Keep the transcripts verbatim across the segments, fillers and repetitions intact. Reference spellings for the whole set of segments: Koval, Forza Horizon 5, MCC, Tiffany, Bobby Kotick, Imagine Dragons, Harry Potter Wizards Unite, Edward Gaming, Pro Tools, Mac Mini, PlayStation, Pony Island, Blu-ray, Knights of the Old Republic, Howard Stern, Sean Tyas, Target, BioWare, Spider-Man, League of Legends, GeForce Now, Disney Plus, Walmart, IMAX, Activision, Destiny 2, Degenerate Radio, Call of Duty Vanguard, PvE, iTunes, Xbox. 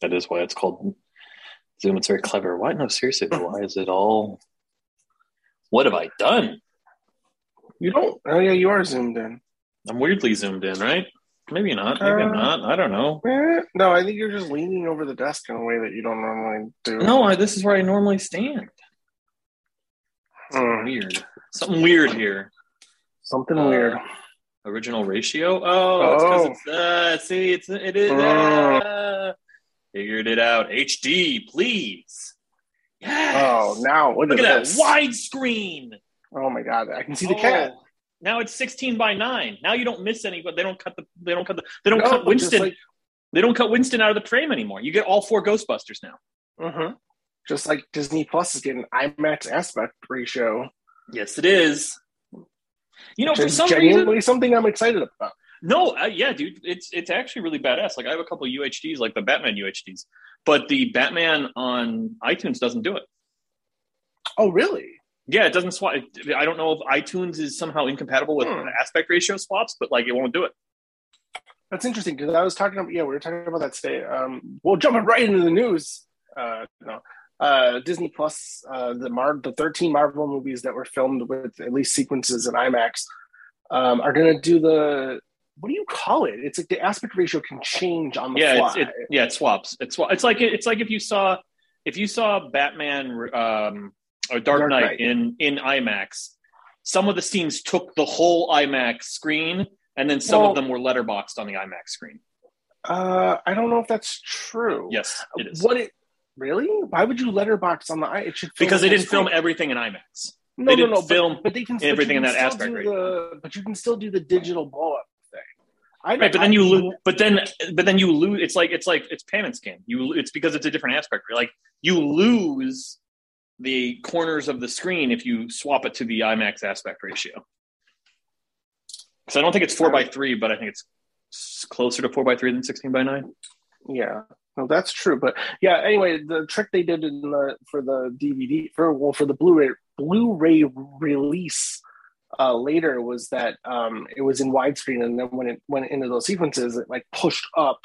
That is why it's called Zoom. It's very clever. Why? No, seriously, but why is it all? What have I done? You don't. Oh, yeah, you are zoomed in. I'm weirdly zoomed in, right? Maybe not. Maybe uh, I'm not. I don't know. No, I think you're just leaning over the desk in a way that you don't normally do. No, I, this is where I normally stand. Something mm. weird. Something weird here. Something uh, weird. Original ratio? Oh, oh. It's it's, uh, see, it's, it is. Uh, figured it out. H D, please. Yes. Oh, now look, look at, at that widescreen. Oh my God, I can see the oh. cat. Now it's sixteen by nine. Now you don't miss any, but they don't cut the they don't cut the they don't no, cut Winston. Like, they don't cut Winston out of the frame anymore. You get all four Ghostbusters now. Mm-hmm. Just like Disney Plus is getting IMAX aspect ratio. Yes, it is. You know, Which for is some genuinely reason, something I'm excited about. No, uh, yeah, dude, it's it's actually really badass. Like I have a couple of U H Ds, like the Batman U H Ds, but the Batman on iTunes doesn't do it. Oh, really? Yeah, it doesn't swap. I don't know if iTunes is somehow incompatible with hmm. aspect ratio swaps, but like it won't do it. That's interesting because I was talking about, yeah, we were talking about that today. Um, we'll jump right into the news. Uh, no, uh, Disney Plus, uh, the Mar- the thirteen Marvel movies that were filmed with at least sequences in IMAX um, are going to do the, what do you call it? It's like the aspect ratio can change on the yeah, fly. It's, it, yeah, it swaps. It sw- it's like it's like if you saw if you saw Batman. Um, Or Dark, Dark Knight, Knight in, in IMAX. Some of the scenes took the whole IMAX screen, and then some well, of them were letterboxed on the IMAX screen. Uh, I don't know if that's true. Yes, it is. What it really? Why would you letterbox on the IMAX? It should because they didn't screen. film everything in IMAX. No, they didn't no, no. Film but, but they can everything in that aspect. Right? The, but you can still do the digital blow up thing. I, right, but I, then you lose. But then, but then you lose. It's like it's like it's pan and scan. You. It's because it's a different aspect. Like you lose the corners of the screen if you swap it to the IMAX aspect ratio. Because I don't think it's four by three, but I think it's closer to four by three than sixteen by nine. Yeah, no, that's true. But yeah, anyway, the trick they did in the, for the D V D for well for the Blu-ray Blu-ray release uh, later was that um, it was in widescreen, and then when it went into those sequences, it like pushed up.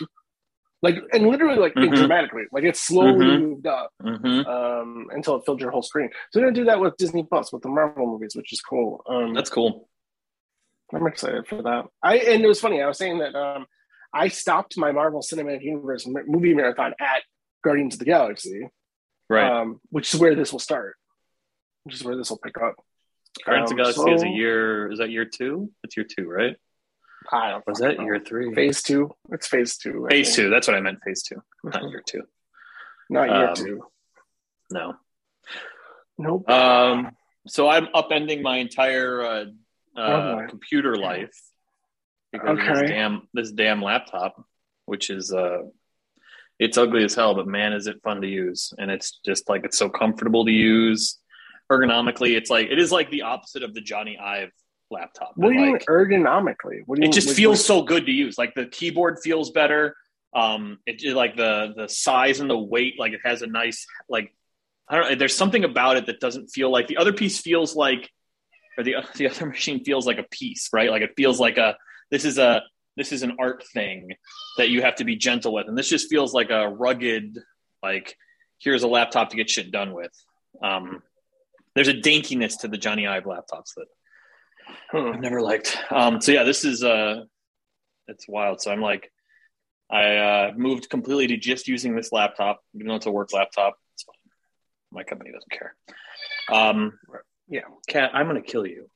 Like, and literally, like, mm-hmm. dramatically. Like, it slowly mm-hmm. moved up mm-hmm. um, until it filled your whole screen. So they're going to do that with Disney Plus, with the Marvel movies, which is cool. Um, That's cool. I'm excited for that. I And it was funny. I was saying that um, I stopped my Marvel Cinematic Universe movie marathon at Guardians of the Galaxy. Right. Um, which is where this will start. Which is where this will pick up. Guardians um, of the Galaxy so, is a year... Is that year two? It's year two, right? I don't was that know. year three? Phase two. It's phase two. I phase think. two. That's what I meant. Phase two. Not year two. Not year um, two. No. Nope. Um, so I'm upending my entire uh, uh, oh, computer life because okay. of this damn this damn laptop, which is uh, it's ugly as hell, but man, is it fun to use! And it's just like it's so comfortable to use. Ergonomically, it's like it is like the opposite of the Johnny Ive laptop. What do you like, mean ergonomically? What do you it mean, just feels so good to use. Like the keyboard feels better. Um, it like the the size and the weight. Like it has a nice like I don't know. There's something about it that doesn't feel like the other piece feels like, or the the other machine feels like a piece, right? Like it feels like a this is a this is an art thing that you have to be gentle with, and this just feels like a rugged like here's a laptop to get shit done with. Um, there's a daintiness to the Johnny Ive laptops that I've never liked. Um, so yeah, this is uh, it's wild. So I'm like, I uh, moved completely to just using this laptop, even though it's a work laptop. It's fine. My company doesn't care. Um, yeah, Kat, I'm gonna kill you.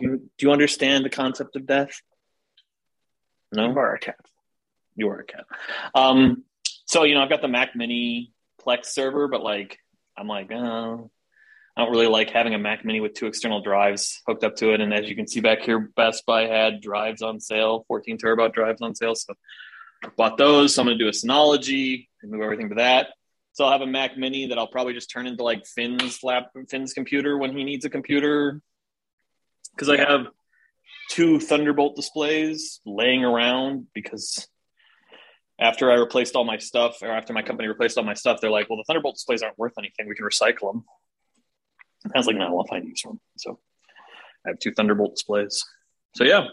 you. Do you understand the concept of death? No, you are a cat. You are a cat. Um, so you know, I've got the Mac Mini Plex server, but like, I'm like, oh. I don't really like having a Mac Mini with two external drives hooked up to it. And as you can see back here, Best Buy had drives on sale, fourteen terabyte drives on sale. So I bought those. So I'm going to do a Synology and move everything to that. So I'll have a Mac Mini that I'll probably just turn into like Finn's lap, Finn's computer when he needs a computer. Because I have two Thunderbolt displays laying around because after I replaced all my stuff or after my company replaced all my stuff, they're like, well, the Thunderbolt displays aren't worth anything. We can recycle them. I was like, no, I'll find these one. So I have two Thunderbolt displays. So yeah,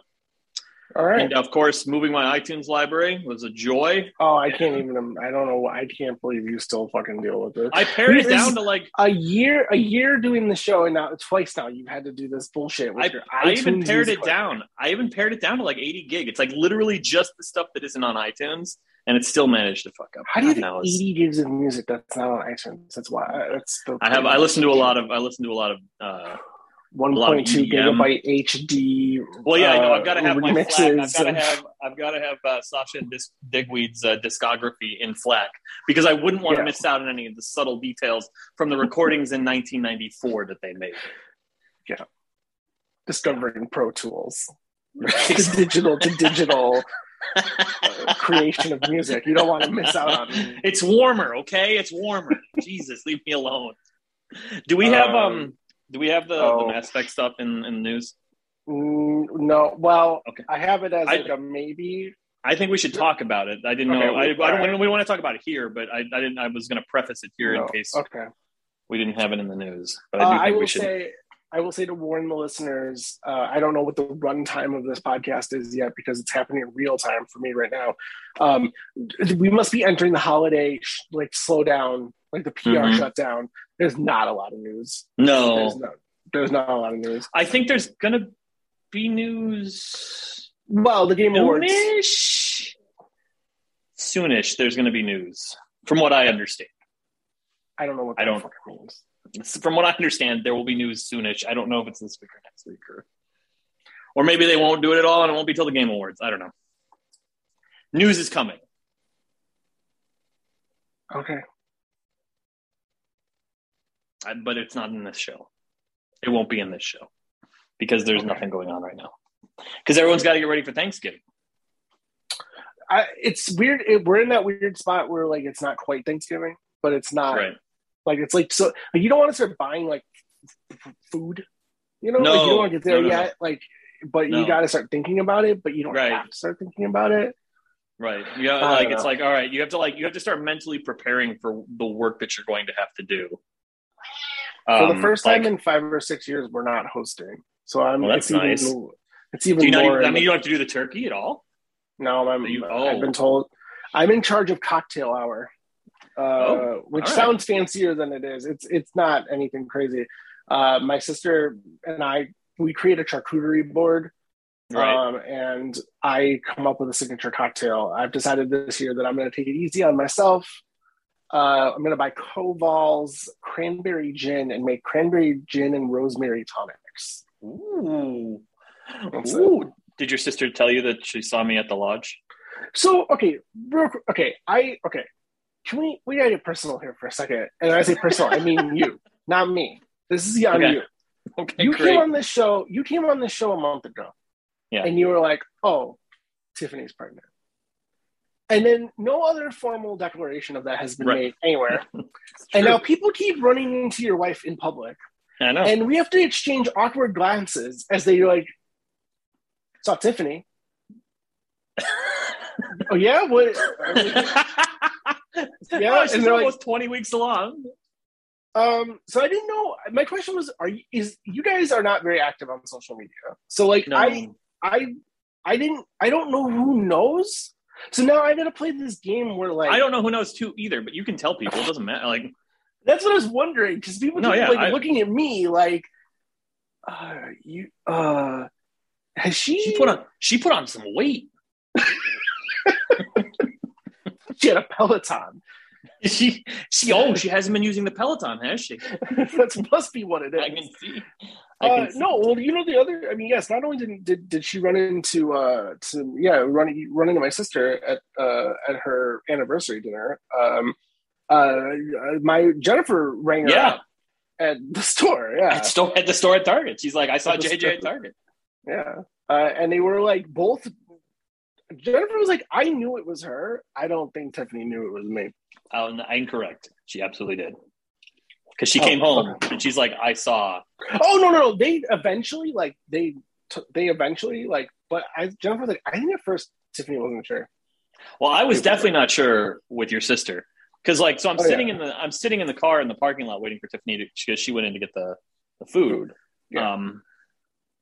All right. And of course, moving my iTunes library was a joy. Oh, I can't even. I don't know. I can't believe you still fucking deal with it. I pared it down to like a year. A year doing the show, and now twice now you've had to do this bullshit with I, your iTunes. I even pared it down. I even pared it down to like eighty gig. It's like literally just the stuff that isn't on iTunes, and it still managed to fuck up. How do you think eighty gigs of music that's not on iTunes? That's why. That's the. I have. I listen to a lot of. I listen to a lot of. Uh, one point two gigabyte H D. Well, yeah, I know. I've got to have uh, my FLAC. I've got to have, I've got to have uh, Sasha and Dis- Digweed's uh, discography in FLAC because I wouldn't want yeah. to miss out on any of the subtle details from the recordings in nineteen ninety-four that they made. Yeah. Discovering Pro Tools. Right. digital to digital uh, creation of music. You don't want to miss out on it. It's warmer, okay? It's warmer. Jesus, leave me alone. Do we have... um? um Do we have the, oh. the Mass Effect stuff in, in the news? Mm, no. Well, okay. I have it as I, like a maybe. I think we should talk about it. I didn't okay, know. We, I, I don't, right. We don't want to talk about it here, but I, I didn't. I was going to preface it here no. in case okay. we didn't have it in the news. But I do uh, think I will we should. Say, I will say to warn the listeners, uh, I don't know what the runtime of this podcast is yet because it's happening in real time for me right now. Um, we must be entering the holiday like slowdown, like the P R mm-hmm. shutdown. There's not a lot of news. No. There's not, there's not a lot of news. I think there's going to be news... Well, the Game Awards. Soonish. Soonish, there's going to be news. From what I understand. I don't know what that I don't, fucking means. From what I understand, there will be news soonish. I don't know if it's this week or next week. Or, or maybe they won't do it at all and it won't be till the Game Awards. I don't know. News is coming. Okay. I, but it's not in this show. It won't be in this show because there's okay. nothing going on right now. Because everyone's got to get ready for Thanksgiving. I, it's weird. It, we're in that weird spot where like it's not quite Thanksgiving, but it's not right. like it's like so. Like, you don't want to start buying like f- f- food. You know, no, like, you don't want to get there no, yet. No. Like, but no. you got to start thinking about it. But you don't right. have to start thinking about it. Right. Yeah. Like it's know. like all right. You have to like you have to start mentally preparing for the work that you're going to have to do. For um, the first time like, in five or six years, we're not hosting, so I'm. Well, that's it's nice. Even, it's even. Do you more. Not, I mean, you don't have to do the turkey at all. No, I'm. You, oh. I've been told I'm in charge of cocktail hour, uh, oh, which right. sounds fancier than it is. It's it's not anything crazy. Uh, my sister and I we create a charcuterie board, right. um, and I come up with a signature cocktail. I've decided this year that I'm going to take it easy on myself. Uh, I'm going to buy Koval's cranberry gin and make cranberry gin and rosemary tonics. Ooh. Ooh. Did your sister tell you that she saw me at the lodge? So, okay. Real, okay. I, okay. Can we, we gotta get personal here for a second. And when I say personal, I mean you, not me. This is young okay. you. Okay, you great. came on this show, you came on this show a month ago. Yeah. And you were like, oh, Tiffany's pregnant. And then no other formal declaration of that has been right. made anywhere. And now people keep running into your wife in public. I know. And we have to exchange awkward glances as they like, saw Tiffany. oh, yeah? What? yeah, she's oh, almost like, twenty weeks along. Um, so I didn't know. My question was, are you, is, you guys are not very active on social media. So like, no. I, I, I didn't, I don't know who knows. So now I gotta play this game where like I don't know who knows too either, but you can tell people it doesn't matter. Like that's what I was wondering because people no, keep yeah, like I... looking at me like, uh, you uh, has she... she put on she put on some weight? She had a Peloton. She she oh she hasn't been using the Peloton, has she? That must be what it is. I can see. I can uh, see. No, well, you know the other. I mean, yes. Not only did did, did she run into uh to yeah running running into my sister at uh at her anniversary dinner. Um, uh, my Jennifer rang her yeah. up at the store. Yeah, at, sto- at the store at Target. She's like, I saw at J J store. At Target. Yeah, uh, and they were like both. Jennifer was like, I knew it was her. I don't think Tiffany knew it was me. Oh, no, incorrect. She absolutely did. Because she oh, came home okay. and she's like, I saw. Oh, no, no, no. They eventually, like, they, t- they eventually, like, but I, Jennifer was like, I think at first Tiffany wasn't sure. Well, I was definitely not sure with your sister. Because, like, so I'm oh, sitting yeah. in the, I'm sitting in the car in the parking lot waiting for Tiffany to, because she went in to get the, the food. Yeah. Um,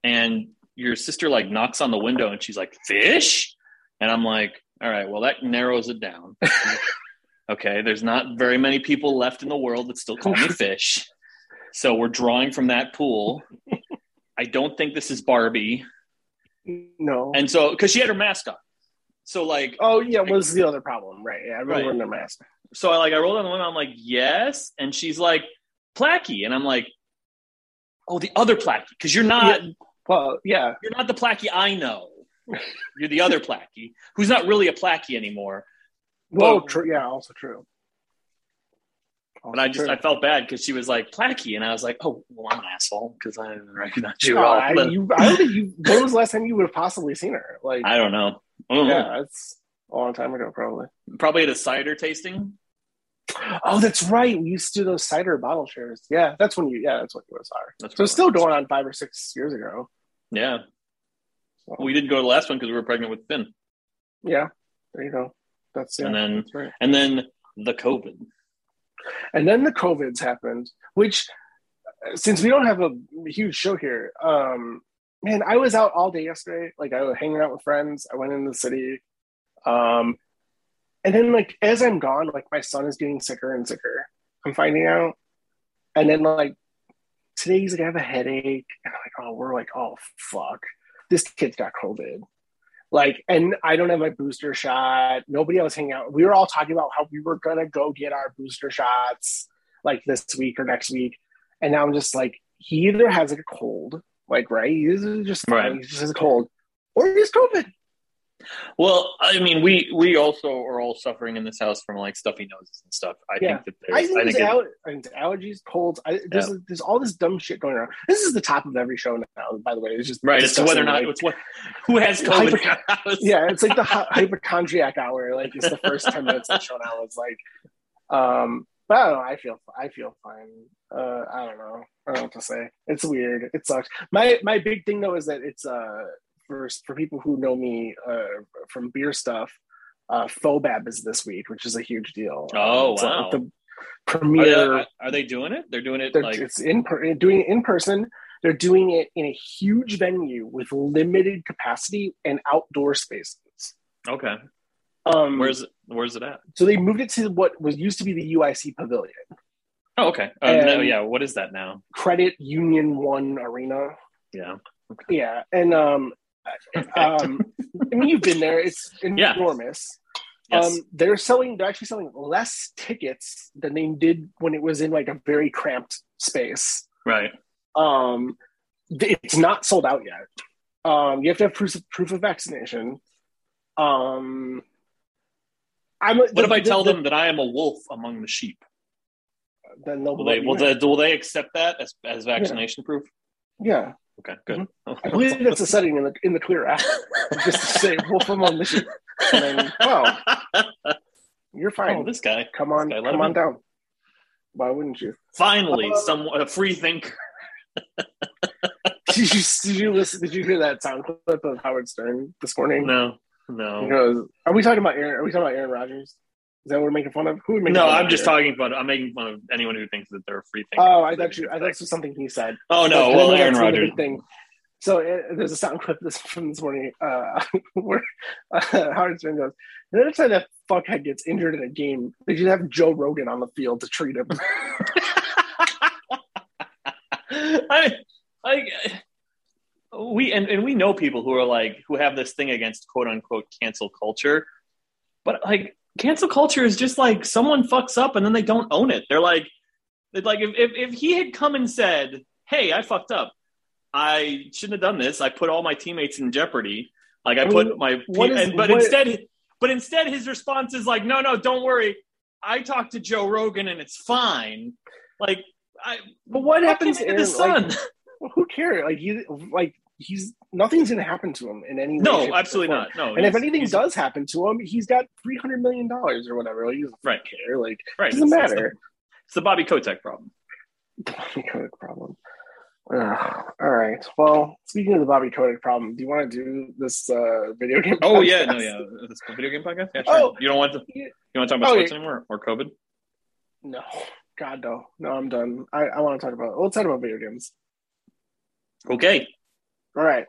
and your sister like knocks on the window and she's like, Fish? And I'm like, all right, well, that narrows it down. Okay, there's not very many people left in the world that still call me Fish. So we're drawing from that pool. I don't think this is Barbie. No. And so, because she had her mask on. So, like. Oh, yeah, well, was the other problem, right? Yeah, everyone wearing their mask. So, I like, I rolled on the window, I'm like, yes. And she's like, Plachy. And I'm like, oh, the other Plachy. Because you're not. Yeah. Well, yeah. You're not the Plachy I know. You're the other Plachy, who's not really a Plachy anymore. Well, but, true. Yeah, also true. Also but I just, true. I felt bad because she was like, Plachy. And I was like, oh, well, I'm an asshole because I didn't recognize you no, at all. I, but, you, I don't think you, when was the last time you would have possibly seen her? Like, I don't know. I don't yeah, know. It's a long time ago, probably. Probably at a cider tasting. Oh, that's right. We used to do those cider bottle shares. Yeah, that's when you, yeah, that's what you would have saw her. That's so it's still going on five or six years ago. Yeah. So. We didn't go to the last one because we were pregnant with Ben. Yeah, there you go. That's, yeah, and then that's right. And then the COVID. And then the COVIDs happened, which since we don't have a huge show here, um, man, I was out all day yesterday. Like I was hanging out with friends. I went into the city. Um, and then like, as I'm gone, like my son is getting sicker and sicker. I'm finding out. And then like today he's like, I have a headache. And I'm like, oh, we're like, oh fuck. This kid's got COVID. Like, and I don't have my booster shot. Nobody else hanging out. We were all talking about how we were going to go get our booster shots like this week or next week. And now I'm just like, he either has like a cold, like, right? He's just, right. He just has a cold or he's COVID. Well, I mean, we, we also are all suffering in this house from like stuffy noses and stuff. I yeah. think that there's, I think I think there's it, al- allergies, colds. I, there's, yeah. there's all this dumb shit going around. This is the top of every show now, by the way. It's just right. It's whether or not like, it's what who has COVID. Hypoch- yeah, it's like the hypochondriac hour. Like it's the first ten minutes of the show now. It's like, um, but I don't know. I feel I feel fine. Uh, I don't know. I don't know what to say. It's weird. It sucks. My my big thing though is that it's uh. For, for people who know me uh, from beer stuff, uh, F O B A B is this week, which is a huge deal. Oh, um, wow. Like the premiere. Are they, are they doing it? They're doing it they're, like... It's in per, doing it in person. They're doing it in a huge venue with limited capacity and outdoor spaces. Okay. Um, where's, where's it at? So they moved it to what was used to be the U I C Pavilion. Oh, okay. Oh, um, no, yeah, what is that now? Credit Union One Arena. Yeah. Okay. Yeah, and... um. um, I mean, you've been there. It's enormous. Yeah. Yes. Um, they're selling. They're actually selling less tickets than they did when it was in like a very cramped space. Right. Um, it's not sold out yet. Um, you have to have proof of, proof of vaccination. Um, I'm. What the, if I the, tell the, them that I am a wolf among the sheep? Then they'll. Will they, will they, will they accept that as as vaccination yeah. proof? Yeah. Okay, good. Mm-hmm. I believe that's the setting in the in the Twitter app. Just to say wolf among the sheep. And then, wow, you're fine. Oh, this guy. Come on, guy, come on down. Why wouldn't you? Finally, uh, some a free thinker. Did you did you listen? Did you hear that sound clip of Howard Stern this morning? No, no. He goes, are we talking about Aaron? Are we talking about Aaron Rodgers? Is that what we're making fun of? Who are we making no, fun I'm of just here? Talking about. I'm making fun of anyone who thinks that they're a free thinker. Oh, I thought you. I thought it was something he said. Oh no, like, well, Aaron Rodgers. Thing. So it, there's a sound clip this, from this morning uh, where uh, Howard Stern goes, "The other time that fuckhead gets injured in a game, they should have Joe Rogan on the field to treat him." I, I, we and, and we know people who are like who have this thing against quote unquote cancel culture, but like. Cancel culture is just like someone fucks up and then they don't own it. They're like, they're like if, if if he had come and said, "Hey, I fucked up. I shouldn't have done this. I put all my teammates in jeopardy. Like I, I mean, put my what is, and, but what, instead, but instead, his response is like, "No, no, don't worry. I talked to Joe Rogan and it's fine." Like, I. But what happens to the son? Like, well, who cares? Like you, like. He's nothing's going to happen to him in any way. No, absolutely not. No, and if anything does happen to him, he's got three hundred million dollars or whatever. Like, he doesn't right. care. Like right. doesn't it's, matter. It's the, it's the Bobby Kotick problem. The Bobby Kotick problem. Uh, all right. Well, speaking of the Bobby Kotick problem, do you want to do this uh, video game? Oh podcast? yeah, no, yeah, this video game podcast. Yeah, sure. Oh, you don't want to. You want to talk about oh, sports yeah. anymore or COVID? No, God no, no. I'm done. I, I want to talk about. Let's talk about video games. Okay. All right.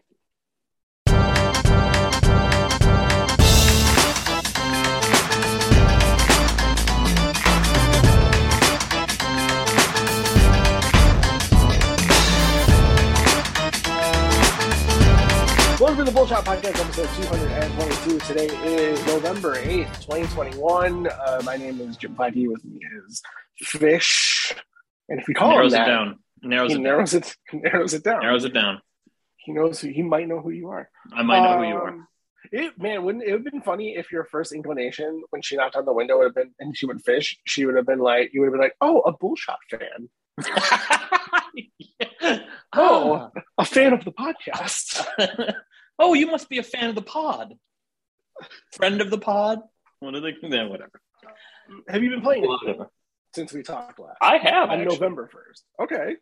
Super the Bullshot Podcast, episode two twenty-two. Today is November eighth, twenty twenty-one. Uh, my name is Jim Plackey. With me is Fish. And if we call narrows him that, it down. Narrows, it, narrows down. it narrows it down. Narrows it down. He knows who, he might know who you are. I might know um, who you are. It, man, wouldn't it have been funny if your first inclination when she knocked on the window would have been, and she would fish, she would have been like, you would have been like, oh, a Bullshot fan. yeah. Oh, a fan of the podcast. Oh, you must be a fan of the pod. Friend of the pod. What do they? Yeah, whatever. Have you been playing it since we talked last? I have. On actually. November first. Okay.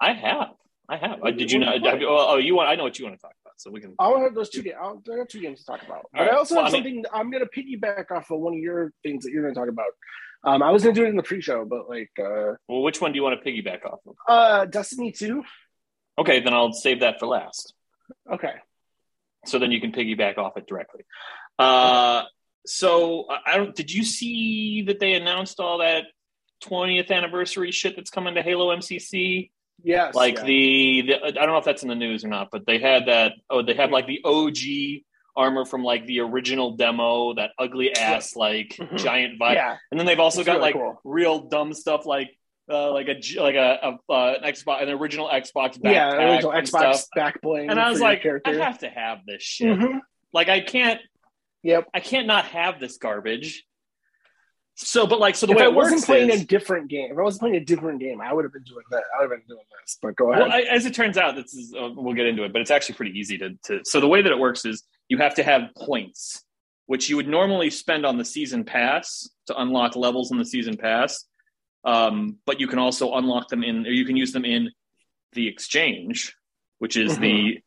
I have. I have. Did, Did you not? Have you, oh, you want? I know what you want to talk about, so we can. I want to have those two games. I have two games to talk about. But right. I also well, have something. I mean, I'm going to piggyback off of one of your things that you're going to talk about. Um, I was going to do it in the pre-show, but like. Uh, well, which one do you want to piggyback off of? Uh, Destiny two. Okay, then I'll save that for last. Okay. So then you can piggyback off it directly. Uh, so I don't. Did you see that they announced all that twentieth anniversary shit that's coming to Halo M C C? Yes. Like yeah. the, the, I don't know if that's in the news or not, but they had that, oh, they had like the O G armor from like the original demo, that ugly ass, yeah. like mm-hmm. giant vibe. Yeah. And then they've also it's got really like cool. real dumb stuff like, uh, like a, like a, a uh, an Xbox, an original Xbox backpack. Yeah, an original Xbox stuff. back bling. And I was like, I have to have this shit. Mm-hmm. Like I can't, Yep. I can't not have this garbage. So, but like, so the if way I it wasn't works playing is, a different game. If I wasn't playing a different game, I would have been doing that. I would have been doing this. But go ahead. Well, I, as it turns out, this is uh, we'll get into it. But it's actually pretty easy to, to. So the way that it works is you have to have points, which you would normally spend on the season pass to unlock levels in the season pass. Um, but you can also unlock them in, or you can use them in the exchange, which is mm-hmm. the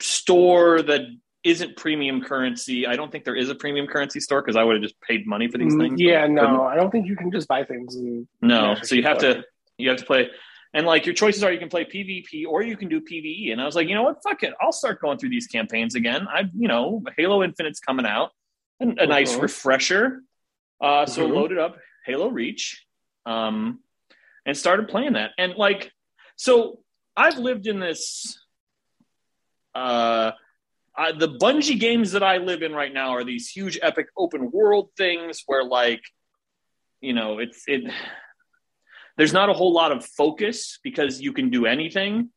store that isn't premium currency. I don't think there is a premium currency store because I would have just paid money for these things. Yeah, no, couldn't. I don't think you can just buy things. And, no, so you have play. to you have to play, and like your choices are you can play PvP or you can do PvE. And I was like, you know what, fuck it, I'll start going through these campaigns again. I, you know, Halo Infinite's coming out, a, a mm-hmm. nice refresher. Uh, so mm-hmm. loaded up Halo Reach, um, and started playing that. And like, so I've lived in this. Uh, Uh, the Bungie games that I live in right now are these huge epic open world things where like, you know, it's, it, there's not a whole lot of focus because you can do anything.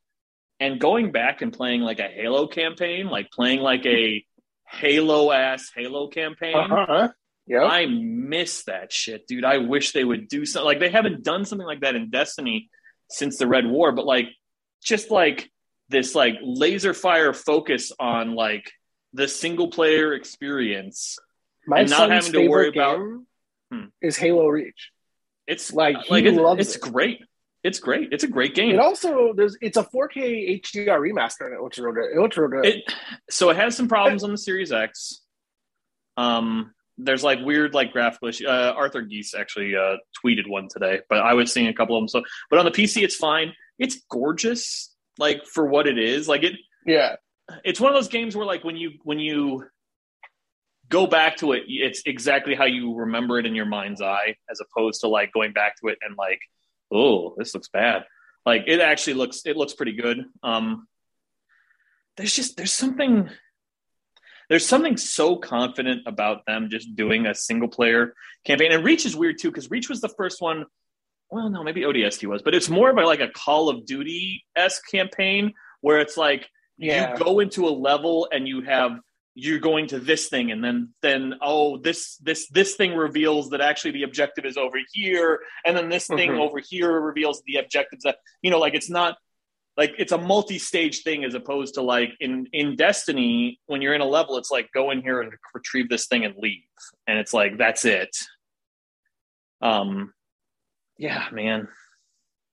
And going back and playing like a Halo campaign, like playing like a Halo ass Halo campaign. Uh-huh. Yep. I miss that shit, dude. I wish they would do something like they haven't done something like that in Destiny since the Red War, but like, just like, this like laser fire focus on like the single player experience My and not having to worry about hmm. is Halo Reach. It's like, he like loves it's, it's it. great. It's great. It's a great game. It also there's it's a four K H D R remaster in it, which is real good. Which is real good. It, so it has some problems on the Series X. Um, there's like weird like graphical issues. Uh, Arthur Geese actually uh, tweeted one today, but I was seeing a couple of them. So, but on the P C, it's fine. It's gorgeous. Like for what it is, like it, yeah. It's one of those games where, like, when you when you go back to it, it's exactly how you remember it in your mind's eye, as opposed to like going back to it and like, oh, this looks bad. Like it actually looks, it looks pretty good. Um, there's just there's something there's something so confident about them just doing a single player campaign. And Reach is weird too because Reach was the first one. Well, no, maybe O D S T was, but it's more of a, like a Call of Duty-esque campaign where it's like yeah. you go into a level and you have you're going to this thing, and then then oh this this this thing reveals that actually the objective is over here, and then this mm-hmm. thing over here reveals the objectives that you know like it's not like it's a multi-stage thing as opposed to like in in Destiny when you're in a level it's like go in here and retrieve this thing and leave, and it's like that's it. Um. Yeah, man.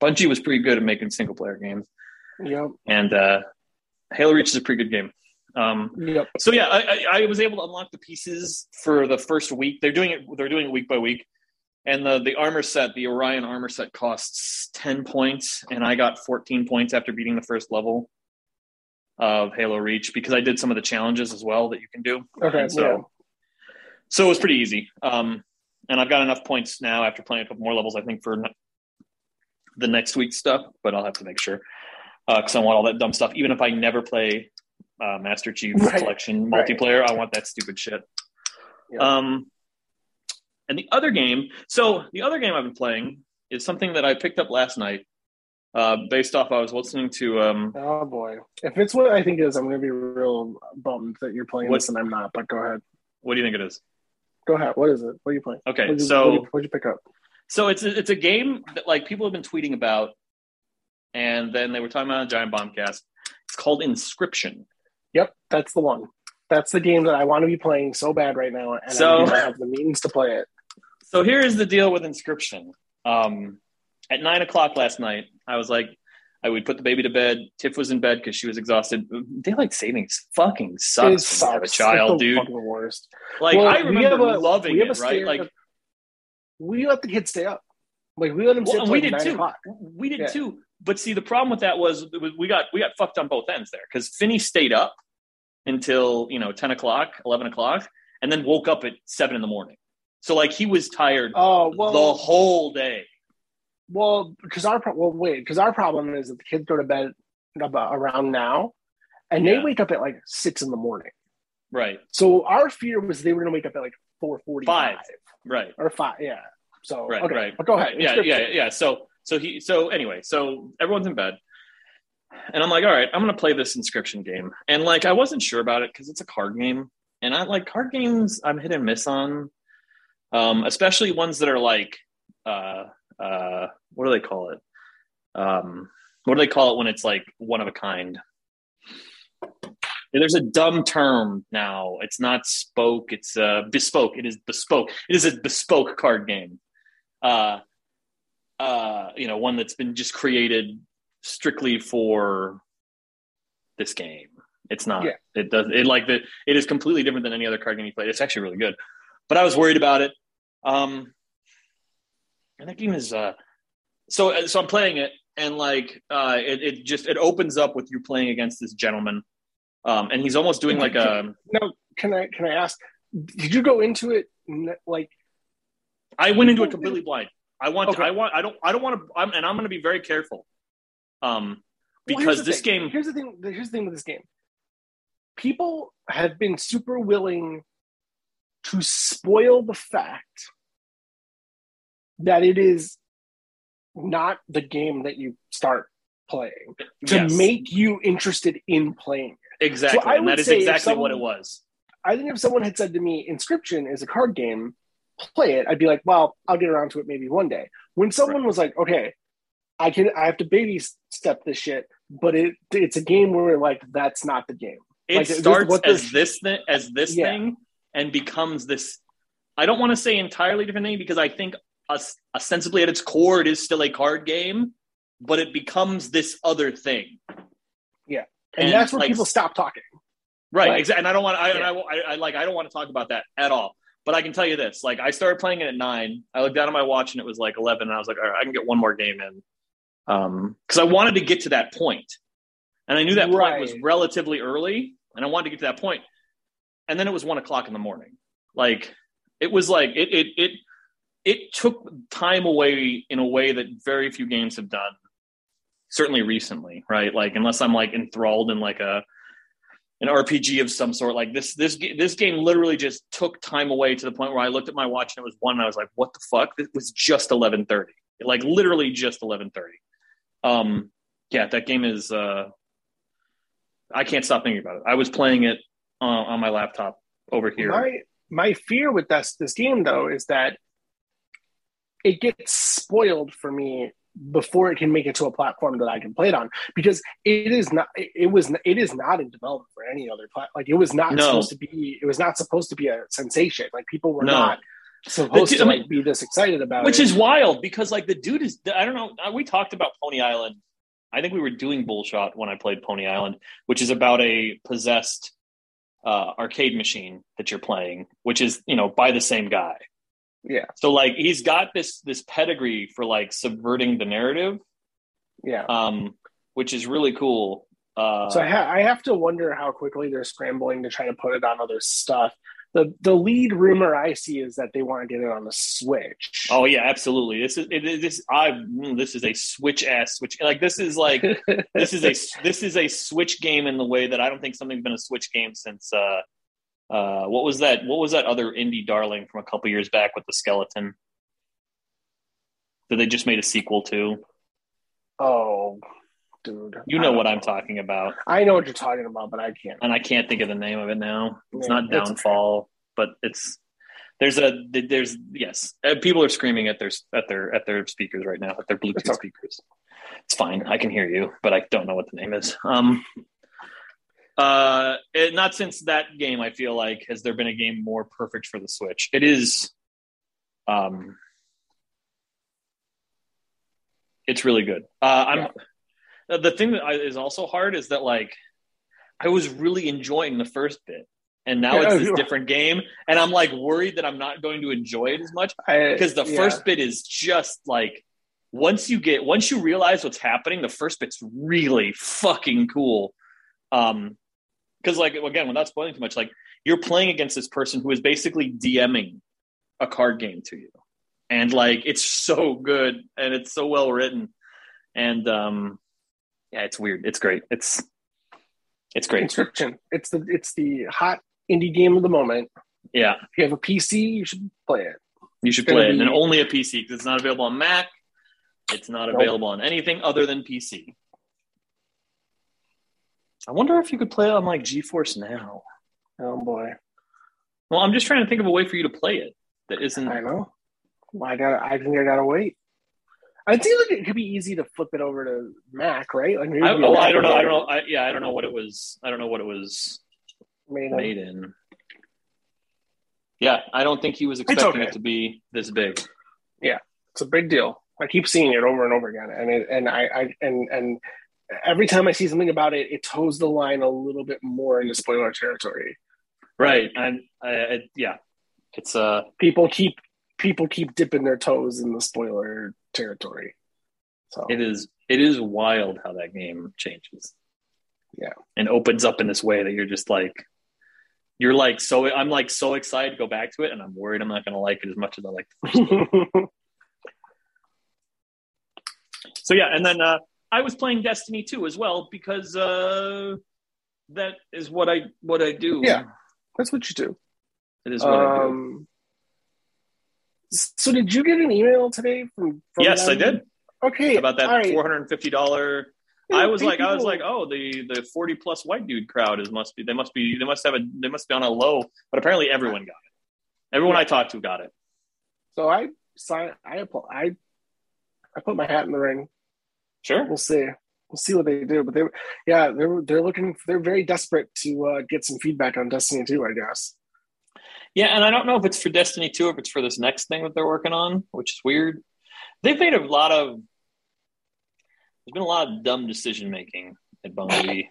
Bungie was pretty good at making single player games. Yep. And uh, Halo Reach is a pretty good game. Um, yep. So yeah, I, I, I was able to unlock the pieces for the first week. They're doing it. They're doing it week by week. And the the armor set, the Orion armor set, costs ten points, and I got fourteen points after beating the first level of Halo Reach because I did some of the challenges as well that you can do. Okay. So, yeah. so it was pretty easy. Um, And I've got enough points now after playing a couple more levels, I think, for the next week's stuff. But I'll have to make sure because uh, I want all that dumb stuff. Even if I never play, uh, Master Chief right. Collection multiplayer. Right. I want that stupid shit. Yeah. Um, and the other game. So the other game I've been playing is something that I picked up last night. Uh, based off, I was listening to. Um, oh boy! If it's what I think it is, I'm going to be real bummed that you're playing what, this and I'm not. But go ahead. What do you think it is? Go ahead. What is it? What are you playing? Okay, what'd you, so what'd you, what'd you pick up? So it's a, it's a game that like people have been tweeting about, and then they were talking about on Giant Bombcast. It's called Inscription. Yep, that's the one. That's the game that I want to be playing so bad right now, and so, I don't have the means to play it. So here is the deal with Inscription. Um, At nine o'clock last night, I was like, I would put the baby to bed. Tiff was in bed because she was exhausted. Daylight savings fucking sucks when you have a child, dude. It's the fucking worst. Like, well, I remember a, loving it, right? Like, up. We let the kids stay up. Like, we let them stay well, up until like nine o'clock. We did yeah. too. But see, the problem with that was we got we got fucked on both ends there because Finney stayed up until, you know, ten o'clock, eleven o'clock, and then woke up at seven in the morning. So, like, he was tired oh, well, the whole day. Well, because our pro- well, wait, because our problem is that the kids go to bed about around now, and yeah. they wake up at like six in the morning. Right. So our fear was they were going to wake up at like four forty-five. Right. Or five. Yeah. So right. Okay. Right. But go ahead. Right. Yeah. Yeah. Yeah. So so he so anyway so everyone's in bed, and I'm like, all right, I'm going to play this Inscription game, and like I wasn't sure about it because it's a card game, and I like card games. I'm hit and miss on, um, especially ones that are like. Uh, Uh, what do they call it? Um, what do they call it when it's like one of a kind? There's a dumb term now. It's not spoke. It's uh, bespoke. It is bespoke. It is a bespoke card game. Uh, uh, you know, one that's been just created strictly for this game. It's not. Yeah. It does. It like the. It is completely different than any other card game you played. It's actually really good. But I was worried about it. Um, And that game is uh, so. So I'm playing it, and like uh, it, it just it opens up with you playing against this gentleman, um, and he's almost doing like a. No, can I can I ask? Did you go into it like? I went into it completely blind. I want. Okay. To, I want. I don't. I don't want to. I'm, and I'm going to be very careful, um, because well, this thing. game. Here's the thing. Here's the thing with this game. People have been super willing to spoil the fact that it is not the game that you start playing to yes. make you interested in playing it. Exactly. So and that is exactly someone, what it was. I think if someone had said to me, Inscription is a card game, play it, I'd be like, well, I'll get around to it maybe one day. When someone right. was like, okay, I can, I have to baby step this shit, but it it's a game where like, that's not the game. It like, starts this, as this, thi- as this yeah. thing and becomes this, I don't want to say entirely different thing because I think ostensibly at its core it is still a card game, but it becomes this other thing. Yeah, and, and that's where like, people stop talking. Right, like, exactly. And I don't want. I, yeah. I, I like. I don't want to talk about that at all. But I can tell you this: like, I started playing it at nine. I looked down at my watch and it was like eleven. And I was like, all right, I can get one more game in, um, because I wanted to get to that point, and I knew that right. point was relatively early, and I wanted to get to that point. And then it was one o'clock in the morning. Like, it was like it it it. It took time away in a way that very few games have done, certainly recently, right? Like, unless I'm like enthralled in like a an R P G of some sort, like this this this game literally just took time away to the point where I looked at my watch and it was one, and I was like, "What the fuck? It was just eleven thirty, like literally just eleven thirty." Um, yeah, that game is. Uh, I can't stop thinking about it. I was playing it uh, on my laptop over here. My my fear with this this game though is that it gets spoiled for me before it can make it to a platform that I can play it on, because it is not, it was, it is not in development for any other platform. Like it was not no. supposed to be, it was not supposed to be a sensation. Like people were no. not supposed dude, to like, I mean, be this excited about which it. Which is wild because like the dude is, I don't know. We talked about Pony Island. I think we were doing Bullshot when I played Pony Island, which is about a possessed uh, arcade machine that you're playing, which is, you know, by the same guy. Yeah. So like he's got this this pedigree for like subverting the narrative. Yeah. Um, which is really cool. Uh, so I, ha- I have to wonder how quickly they're scrambling to try to put it on other stuff the the lead rumor I see is that they want to get it on the Switch. Oh yeah, absolutely. This is it, this I this is a Switch ass Switch. Like this is like this is a this is a Switch game in the way that I don't think something's been a Switch game since uh uh what was that what was that other indie darling from a couple years back with the skeleton that they just made a sequel to. Oh, dude. You know what know. I'm talking about. I know what you're talking about, but I can't. And I can't think of the name of it now. It's yeah, not Downfall, but it's there's a there's yes. People are screaming at their at their at their speakers right now, at their Bluetooth it's speakers. It's fine. I can hear you, but I don't know what the name is. Um uh it, not since that game I feel like has there been a game more perfect for the Switch. It is um it's really good. Uh, I'm yeah. The thing that I, is also hard is that like I was really enjoying the first bit, and now yeah, it's this different game, and I'm like worried that I'm not going to enjoy it as much because the yeah. first bit is just like once you get once you realize what's happening, the first bit's really fucking cool. Um, because like again, without spoiling too much, like you're playing against this person who is basically DMing a card game to you. And, like, it's so good, and it's so well written. And, um, yeah, it's weird. It's great. It's it's great. Inscription. It's the it's the hot indie game of the moment. Yeah. If you have a P C, you should play it. You should play it, be... and only a P C, because it's not available on Mac. It's not nope. available on anything other than P C. I wonder if you could play it on, like, GeForce Now. Oh, boy. Well, I'm just trying to think of a way for you to play it that isn't... I know. I got. I think I gotta wait. I think like it could be easy to flip it over to Mac, right? Like I, oh, I don't know. I don't know. I, yeah, I don't know what it was. I don't know what it was made, made in. in. Yeah, I don't think he was expecting okay. it to be this big. Yeah, it's a big deal. I keep seeing it over and over again, and it, and I, I and and every time I see something about it, it toes the line a little bit more into spoiler territory. Right, and uh, yeah, it's uh people keep. People keep dipping their toes in the spoiler territory. So it is it is wild how that game changes. Yeah. And opens up in this way that you're just like you're like so I'm like so excited to go back to it, and I'm worried I'm not gonna like it as much as I like the first So yeah, and then uh, I was playing Destiny two as well because uh, that is what I what I do. Yeah. That's what you do. It is what um, I do. So did you get an email today from? from yes, them? I did. Okay, about that right. four hundred and fifty dollar. I was like, people. I was like, oh, the the forty plus white dude crowd is must be. They must be. They must have a. They must be on a low. But apparently, everyone got it. Everyone yeah. I talked to got it. So I signed. I I I put my hat in the ring. Sure, we'll see. We'll see what they do. But they, yeah, they're they're looking. They're very desperate to uh, get some feedback on Destiny two, I guess. Yeah, and I don't know if it's for Destiny two, if it's for this next thing that they're working on, which is weird. They've made a lot of... There's been a lot of dumb decision-making at Bungie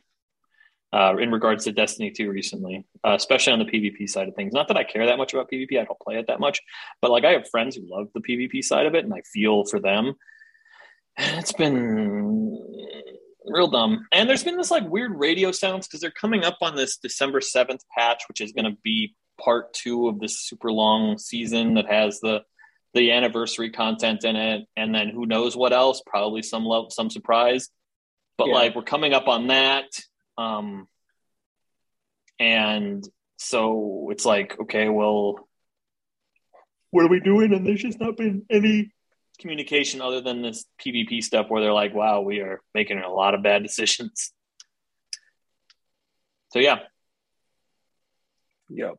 uh, in regards to Destiny two recently, uh, especially on the PvP side of things. Not that I care that much about PvP. I don't play it that much. But, like, I have friends who love the PvP side of it, and I feel for them. And it's been real dumb. And there's been this, like, weird radio sounds, because they're coming up on this December seventh patch, which is going to be part two of this super long season that has the the anniversary content in it, and then who knows what else, probably some love, some surprise, but yeah. like we're coming up on that um and so it's like, okay, well, what are we doing? And there's just not been any communication other than this PvP stuff where they're like, wow, we are making a lot of bad decisions. So yeah yep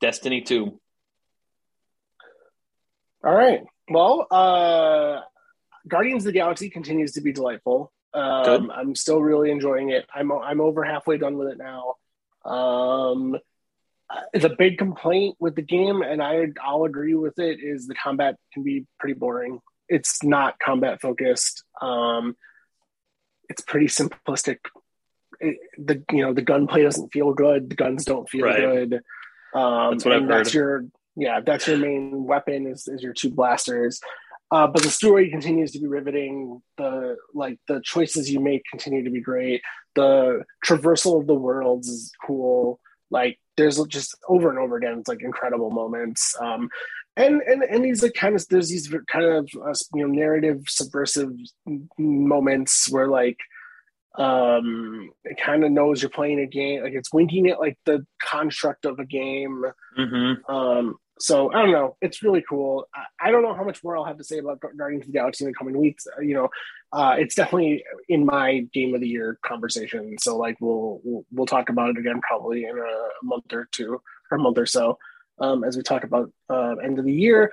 Destiny two. All right. Well, uh, Guardians of the Galaxy continues to be delightful. Um, I'm still really enjoying it. I'm I'm over halfway done with it now. Um, the big complaint with the game, and I, I'll agree with it, is the combat can be pretty boring. It's not combat focused. Um, it's pretty simplistic. It, the you know the gunplay doesn't feel good. The guns don't feel right. good. Um, that's what I've that's heard. Your, yeah, that's your main weapon is, is your two blasters. Uh, but the story continues to be riveting. The like the choices you make continue to be great. The traversal of the worlds is cool. Like there's just over and over again, it's like incredible moments. Um, and, and, and these like kind of, there's these kind of, uh, you know, narrative subversive moments where like, um, it kind of knows you're playing a game. Like it's winking at like the construct of a game. Mm-hmm. Um, So, I don't know. It's really cool. I, I don't know how much more I'll have to say about Guardians of the Galaxy in the coming weeks. Uh, you know, uh, it's definitely in my Game of the Year conversation. So, like, we'll we'll, we'll talk about it again probably in a month or two, or a month or so, um, as we talk about uh, end of the year.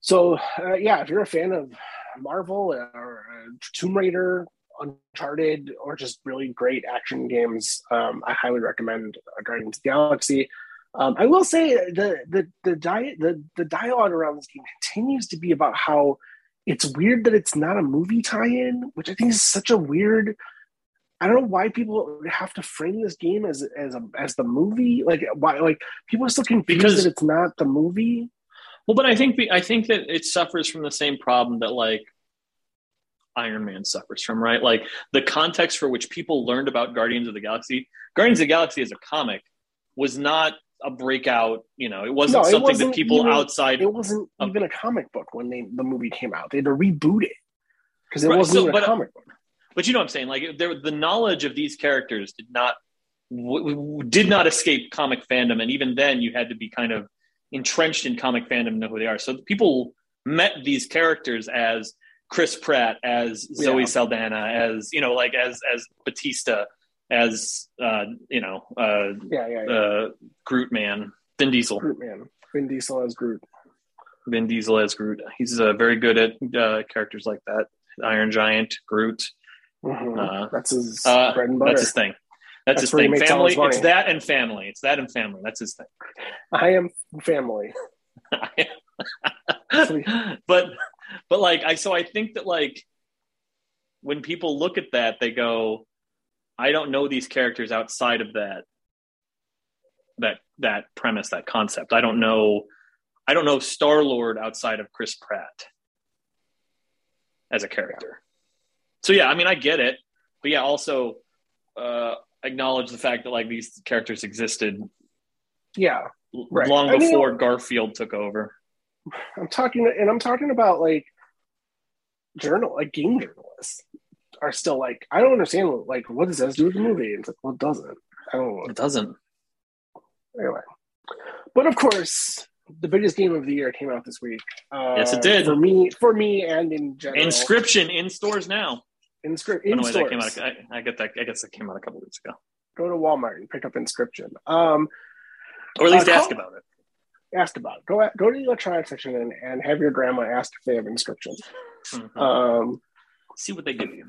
So, uh, yeah, if you're a fan of Marvel or uh, Tomb Raider, Uncharted, or just really great action games, um, I highly recommend Guardians of the Galaxy. Um, I will say the the the, di- the the dialogue around this game continues to be about how it's weird that it's not a movie tie-in, which I think is such a weird. I don't know why people have to frame this game as as a, as the movie. Like why? Like people are still confused because, that it's not the movie. Well, but I think I think that it suffers from the same problem that like Iron Man suffers from, right? Like the context for which people learned about Guardians of the Galaxy. Guardians of the Galaxy as a comic was not a breakout, you know, it wasn't no, it something wasn't that people even, outside. It wasn't of, even a comic book when they, the movie came out. They had to reboot it because it right, wasn't so, even but, a comic book. But you know what I'm saying? Like there, the knowledge of these characters did not w- w- did not escape comic fandom, and even then, you had to be kind of entrenched in comic fandom to know who they are. So people met these characters as Chris Pratt, as Zoe yeah. Saldana, as you know, like as as Batista. As uh, you know, uh, yeah, yeah, yeah. Uh, Groot man, Vin Diesel. Groot man, Vin Diesel as Groot. Vin Diesel as Groot. He's uh, very good at uh, characters like that. Iron Giant, Groot. Mm-hmm. Uh, that's his uh, bread and butter. That's his thing. That's, that's his thing. Family. It's that and family. It's that and family. That's his thing. I am family. but but like I so I think that like when people look at that they go, I don't know these characters outside of that, that, that premise, that concept. I don't know. I don't know Star-Lord outside of Chris Pratt as a character. So yeah, I mean, I get it, but yeah, also uh, acknowledge the fact that like these characters existed. Yeah. Right. Long I before mean, Garfield took over. I'm talking and I'm talking about like journal, like game journalists. Are still like, I don't understand, like, what does this do with the movie? It's like, well, it doesn't. I don't know. It doesn't. Anyway. But, of course, the biggest game of the year came out this week. Uh, yes, it did. For me for me, and in general. Inscription in stores now. Inscri- in stores. That came out, I, I, get that, I guess that came out a couple weeks ago. Go to Walmart and pick up Inscription. Um, or at least uh, ask call- about it. Ask about it. Go, at, go to the electronics section and, and have your grandma ask if they have Inscription. Mm-hmm. Um, see what they give you.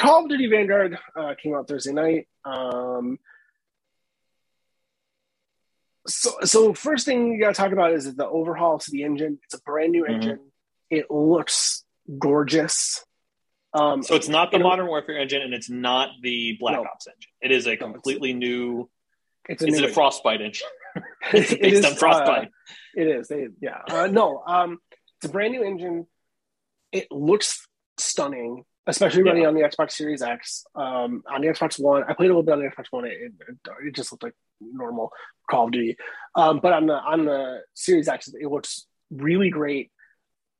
Call of Duty Vanguard uh, came out Thursday night. Um, so, so first thing you got to talk about is the overhaul to the engine. It's a brand new mm-hmm. engine. It looks gorgeous. Um, so it's not the Modern Warfare engine, and it's not the Black no. Ops engine. It is a completely no, it's, new. It's a is new it a Frostbite engine? It's it based is, on Frostbite. Uh, it is. They, yeah. Uh, no. Um, it's a brand new engine. It looks stunning, especially running yeah. on the Xbox Series X, um, on the Xbox One. I played a little bit on the Xbox One. It, it, it just looked like normal Call of Duty. Um, but on the on the Series X, it looks really great,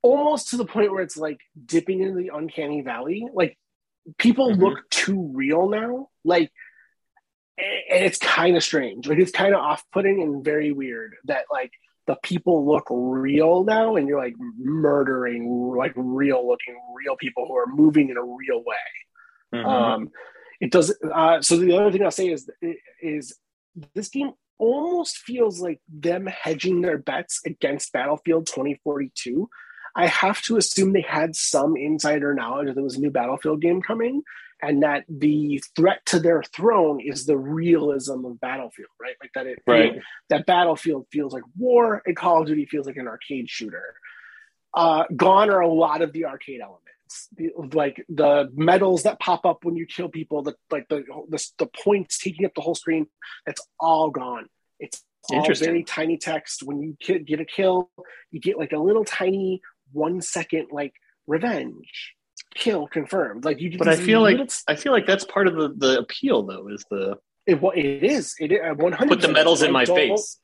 almost to the point where it's like dipping into the uncanny valley. Like people mm-hmm. look too real now. Like, and it's kind of strange. Like it's kind of off-putting and very weird that like the people look real now, and you're like murdering like real looking real people who are moving in a real way. Mm-hmm. Um, it does. Uh, so the other thing I'll say is, is this game almost feels like them hedging their bets against Battlefield twenty forty-two. I have to assume they had some insider knowledge that there was a new Battlefield game coming, and that the threat to their throne is the realism of Battlefield, right? Like that it right. that Battlefield feels like war, and Call of Duty feels like an arcade shooter. Uh, gone are a lot of the arcade elements, the, like the medals that pop up when you kill people, the, like the, the the points taking up the whole screen. That's all gone. It's all very tiny text. When you ki- get a kill, you get like a little tiny one second like revenge. Kill confirmed. Like you, but I feel like little... I feel like that's part of the, the appeal, though, is the It, well, it is. It one hundred percent. Put the medals in my face.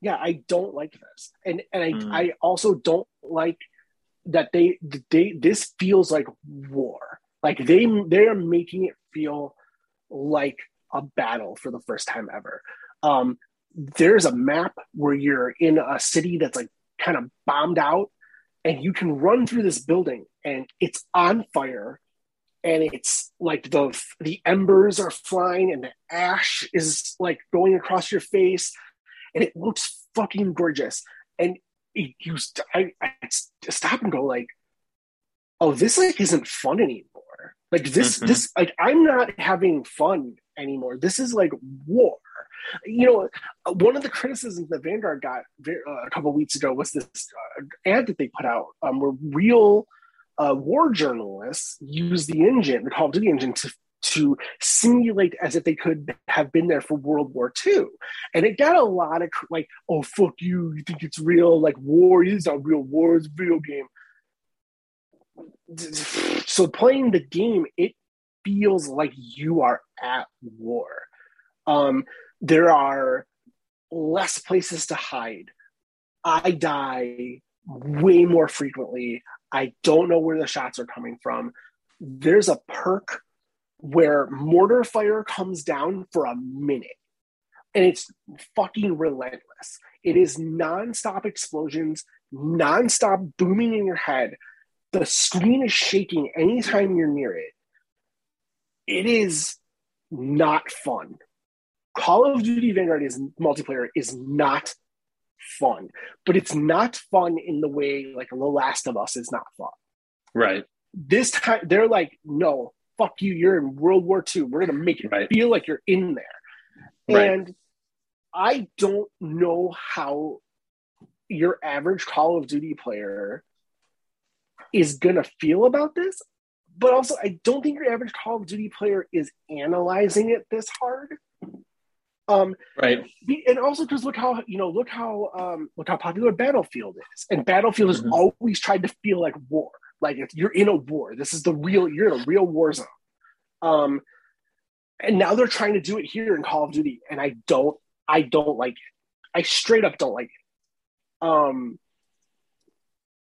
Yeah, I don't like this, and and I, mm. I also don't like that they they this feels like war. Like they they are making it feel like a battle for the first time ever. Um, there's a map where you're in a city that's like kind of bombed out, and you can run through this building, and it's on fire. And it's like the the embers are flying and the ash is like going across your face, and it looks fucking gorgeous. And it, you, st- I, I stop and go like, oh, this like isn't fun anymore. Like this, mm-hmm. this like I'm not having fun anymore. This is like war. You know, one of the criticisms that Vanguard got uh, a couple of weeks ago was this uh, ad that they put out um, where real. Uh, war journalists use the engine, the Call of Duty engine, to, to simulate as if they could have been there for World War Two. And it got a lot of, like, oh, fuck you, you think it's real, like, war is not real, war is a video game. So playing the game, it feels like you are at war. Um, there are less places to hide. I die way more frequently. I don't know where the shots are coming from. There's a perk where mortar fire comes down for a minute, and it's fucking relentless. It is nonstop explosions, nonstop booming in your head. The screen is shaking anytime you're near it. It is not fun. Call of Duty Vanguard is multiplayer is not fun, but it's not fun in the way like The Last of Us is not fun. Right. This time they're like, no, fuck you, you're in World War Two. We're gonna make it right. feel like you're in there. Right. And I don't know how your average Call of Duty player is gonna feel about this, but also I don't think your average Call of Duty player is analyzing it this hard. Um, right, and also because look how you know look how um, look how popular Battlefield is, and Battlefield has mm-hmm. always tried to feel like war, like if you're in a war. This is the real you're in a real war zone, um, and now they're trying to do it here in Call of Duty, and I don't I don't like it. I straight up don't like it. Um,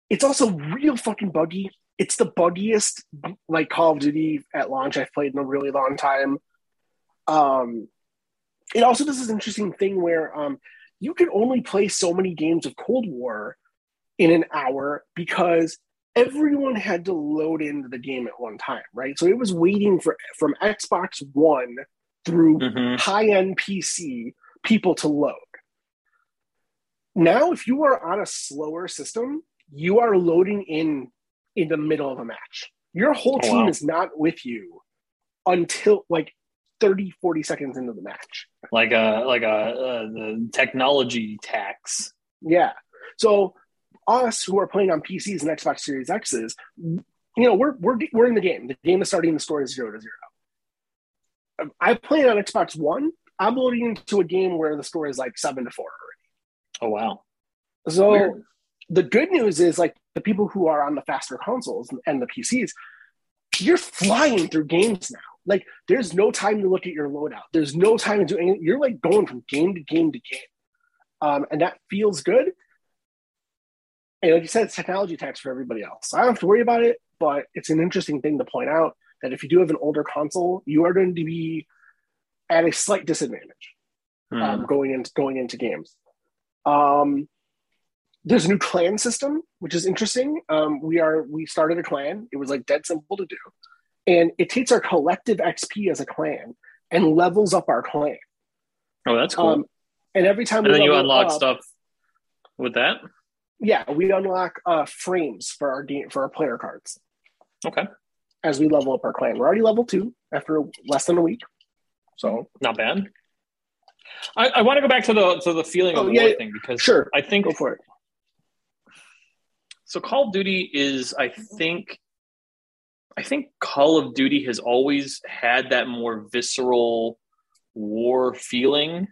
it's also real fucking buggy. It's the buggiest like Call of Duty at launch I've played in a really long time. Um. It also does this interesting thing where um, you can only play so many games of Cold War in an hour because everyone had to load into the game at one time, right? So it was waiting for from Xbox One through mm-hmm. high-end P C people to load. Now, if you are on a slower system, you are loading in in the middle of a match. Your whole team oh, wow. is not with you until, like, thirty, forty seconds into the match. Like a like a uh, the technology tax. Yeah. So us who are playing on P Cs and Xbox Series X's, you know, we're we're we're in the game. The game is starting. The score is zero to zero. I play on Xbox One. I'm loading into a game where the score is like seven to four already. Oh wow! So Weird. The good news is like the people who are on the faster consoles and the P Cs, you're flying through games now. Like, there's no time to look at your loadout. There's no time to do anything. You're, like, going from game to game to game. Um, and that feels good. And like you said, it's technology tax for everybody else. I don't have to worry about it, but it's an interesting thing to point out that if you do have an older console, you are going to be at a slight disadvantage hmm. um, going into going into games. Um, there's a new clan system, which is interesting. Um, we are we started a clan. It was, like, dead simple to do. And it takes our collective X P as a clan and levels up our clan. Oh, that's cool. Um, and every time and we then you unlock up, stuff with that? Yeah, we unlock uh, frames for our game, for our player cards. Okay. As we level up our clan. We're already level two after less than a week. So not bad. I, I want to go back to the to the feeling oh, of the yeah, war thing because sure. I think go for it. So Call of Duty is, I think I think Call of Duty has always had that more visceral war feeling.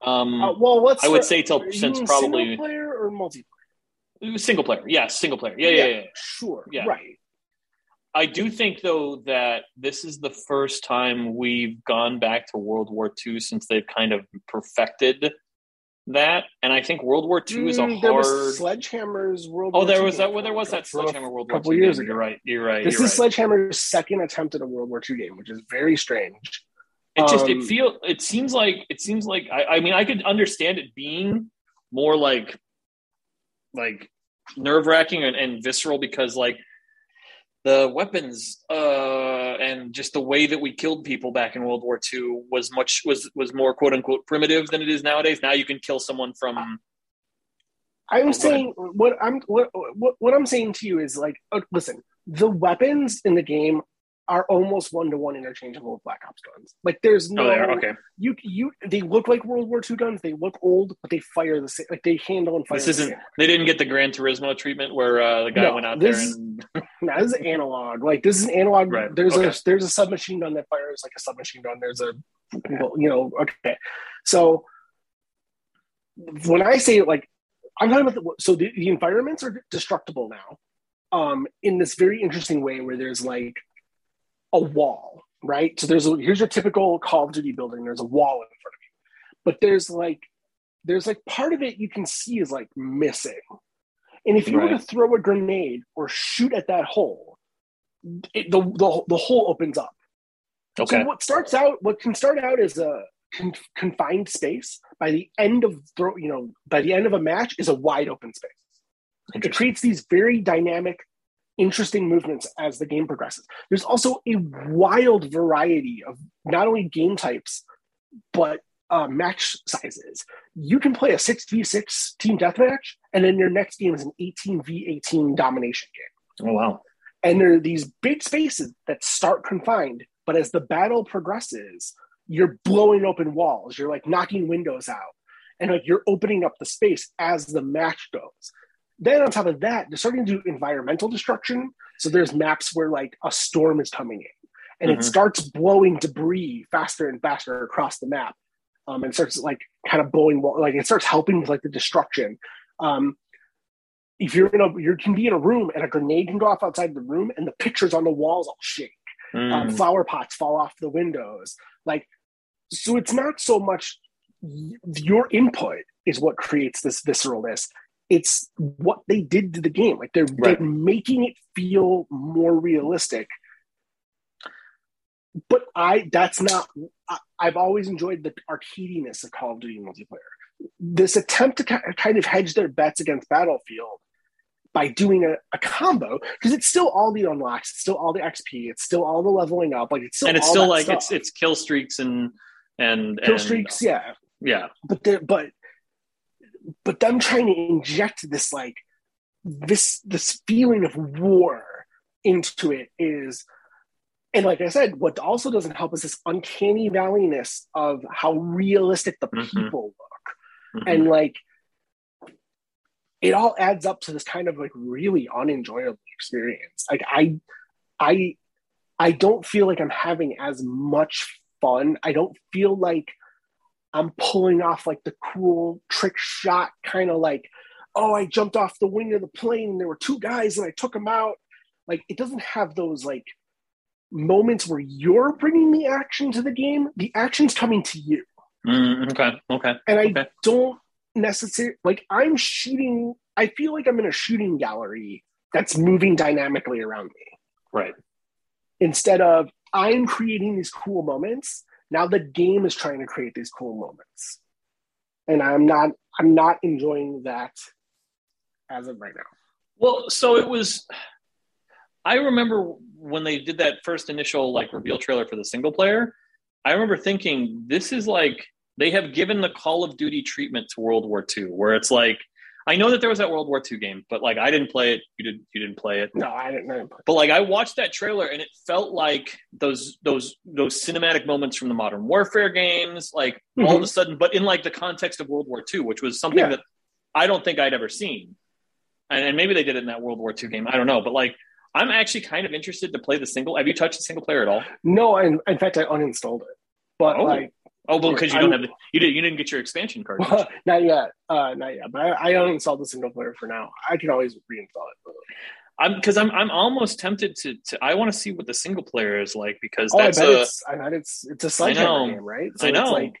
Um, uh, well, what's I would the, say till since probably single player or multiplayer. Single player, yeah, single player, yeah, yeah, yeah. yeah. Sure, yeah. right. I do think, though, that this is the first time we've gone back to World War Two since they've kind of perfected that. And I think World War Two mm, is a there hard... Was Sledgehammer's World oh, War Two. Oh, there was that. Well, there was that Sledgehammer World War Two. A couple years ago. You're right. You're right. This you're is right. Sledgehammer's second attempt at a World War Two game, which is very strange. It just um, it feel it seems like it seems like I, I mean I could understand it being more like like nerve wracking and, and visceral because like the weapons uh, and just the way that we killed people back in World War Two was much was was more quote unquote primitive than it is nowadays. Now you can kill someone from. I'm saying what I'm what what, what I'm saying to you is like uh, listen, the weapons in the game are almost one-to-one interchangeable with Black Ops guns. Like, there's no... Oh, they are? Okay. You, you, they look like World War Two guns. They look old, but they fire the same... Like, they handle and fire this the isn't, same. They didn't get the Gran Turismo treatment where uh, the guy no, went out this, there and... No, this is analog. Like, this is an analog... Right. There's, okay. a, there's a submachine gun that fires like a submachine gun. There's a... Well, you know, okay. So, when I say, like... I'm talking about... The, so, the, the environments are destructible now um, in this very interesting way where there's, like... a wall, right? So there's a, here's your typical Call of Duty building. There's a wall in front of you, but there's like there's like part of it you can see is like missing, and if you right. were to throw a grenade or shoot at that hole, it, the, the the hole opens up. Okay. So what starts out, what can start out as a con- confined space, by the end of throw, you know, by the end of a match is a wide open space. It creates these very dynamic, interesting movements as the game progresses. There's also a wild variety of not only game types, but uh, match sizes. You can play a six v six team deathmatch, and then your next game is an eighteen v eighteen domination game. Oh, wow. And there are these big spaces that start confined, but as the battle progresses, you're blowing open walls. You're like knocking windows out, and like you're opening up the space as the match goes. Then on top of that, they're starting to do environmental destruction. So there's maps where like a storm is coming in, and mm-hmm. it starts blowing debris faster and faster across the map, um, and starts like kind of blowing like it starts helping with like the destruction. Um, if you're in a you can be in a room and a grenade can go off outside the room, and the pictures on the walls all shake. Mm. Um, flower pots fall off the windows. Like so, it's not so much your input is what creates this visceralness. It's what they did to the game. Like they're, right. they're making it feel more realistic. But I, that's not, I, I've always enjoyed the arcadiness of Call of Duty multiplayer. This attempt to ca- kind of hedge their bets against Battlefield by doing a, a combo, because it's still all the unlocks, it's still all the X P, it's still all the leveling up. Like it's still, and it's all still that like, stuff. it's, it's kill streaks and, and, kill and, streaks. Yeah. Yeah. But the, but, But them trying to inject this like this this feeling of war into it is, and like I said, what also doesn't help is this uncanny valleyness of how realistic the mm-hmm. people look, mm-hmm. and like it all adds up to this kind of like really unenjoyable experience. Like I, I, I don't feel like I'm having as much fun. I don't feel like I'm pulling off like the cool trick shot kind of like, oh, I jumped off the wing of the plane and there were two guys and I took them out. Like it doesn't have those like moments where you're bringing the action to the game. The action's coming to you. Mm, okay. Okay. And I okay. don't necessarily like I'm shooting. I feel like I'm in a shooting gallery that's moving dynamically around me. Right. Instead of I'm creating these cool moments. Now the game is trying to create these cool moments, and I'm not I'm not enjoying that as of right now. Well, so it was. I remember when they did that first initial like reveal trailer for the single player. I remember thinking this is like they have given the Call of Duty treatment to World War Two, where it's like I know that there was that World War Two game, but like I didn't play it. You didn't. You didn't play it. No, I didn't. I didn't play it. But like I watched that trailer, and it felt like those those those cinematic moments from the Modern Warfare games, like mm-hmm. all of a sudden, but in like the context of World War Two, which was something yeah. that I don't think I'd ever seen. And, and maybe they did it in that World War Two game. I don't know. But like I'm actually kind of interested to play the single. Have you touched the single player at all? No, and in fact, I uninstalled it. But oh. like. Oh, well, because you don't I'm, have the you didn't you didn't get your expansion card. Well, not yet, uh, not yet. But I, I uninstalled the single player for now. I can always reinstall it. I'm because I'm I'm almost tempted to, to I want to see what the single player is like, because oh, that's I bet a, it's I bet it's it's a sledgehammer game, right? So I know. It's like,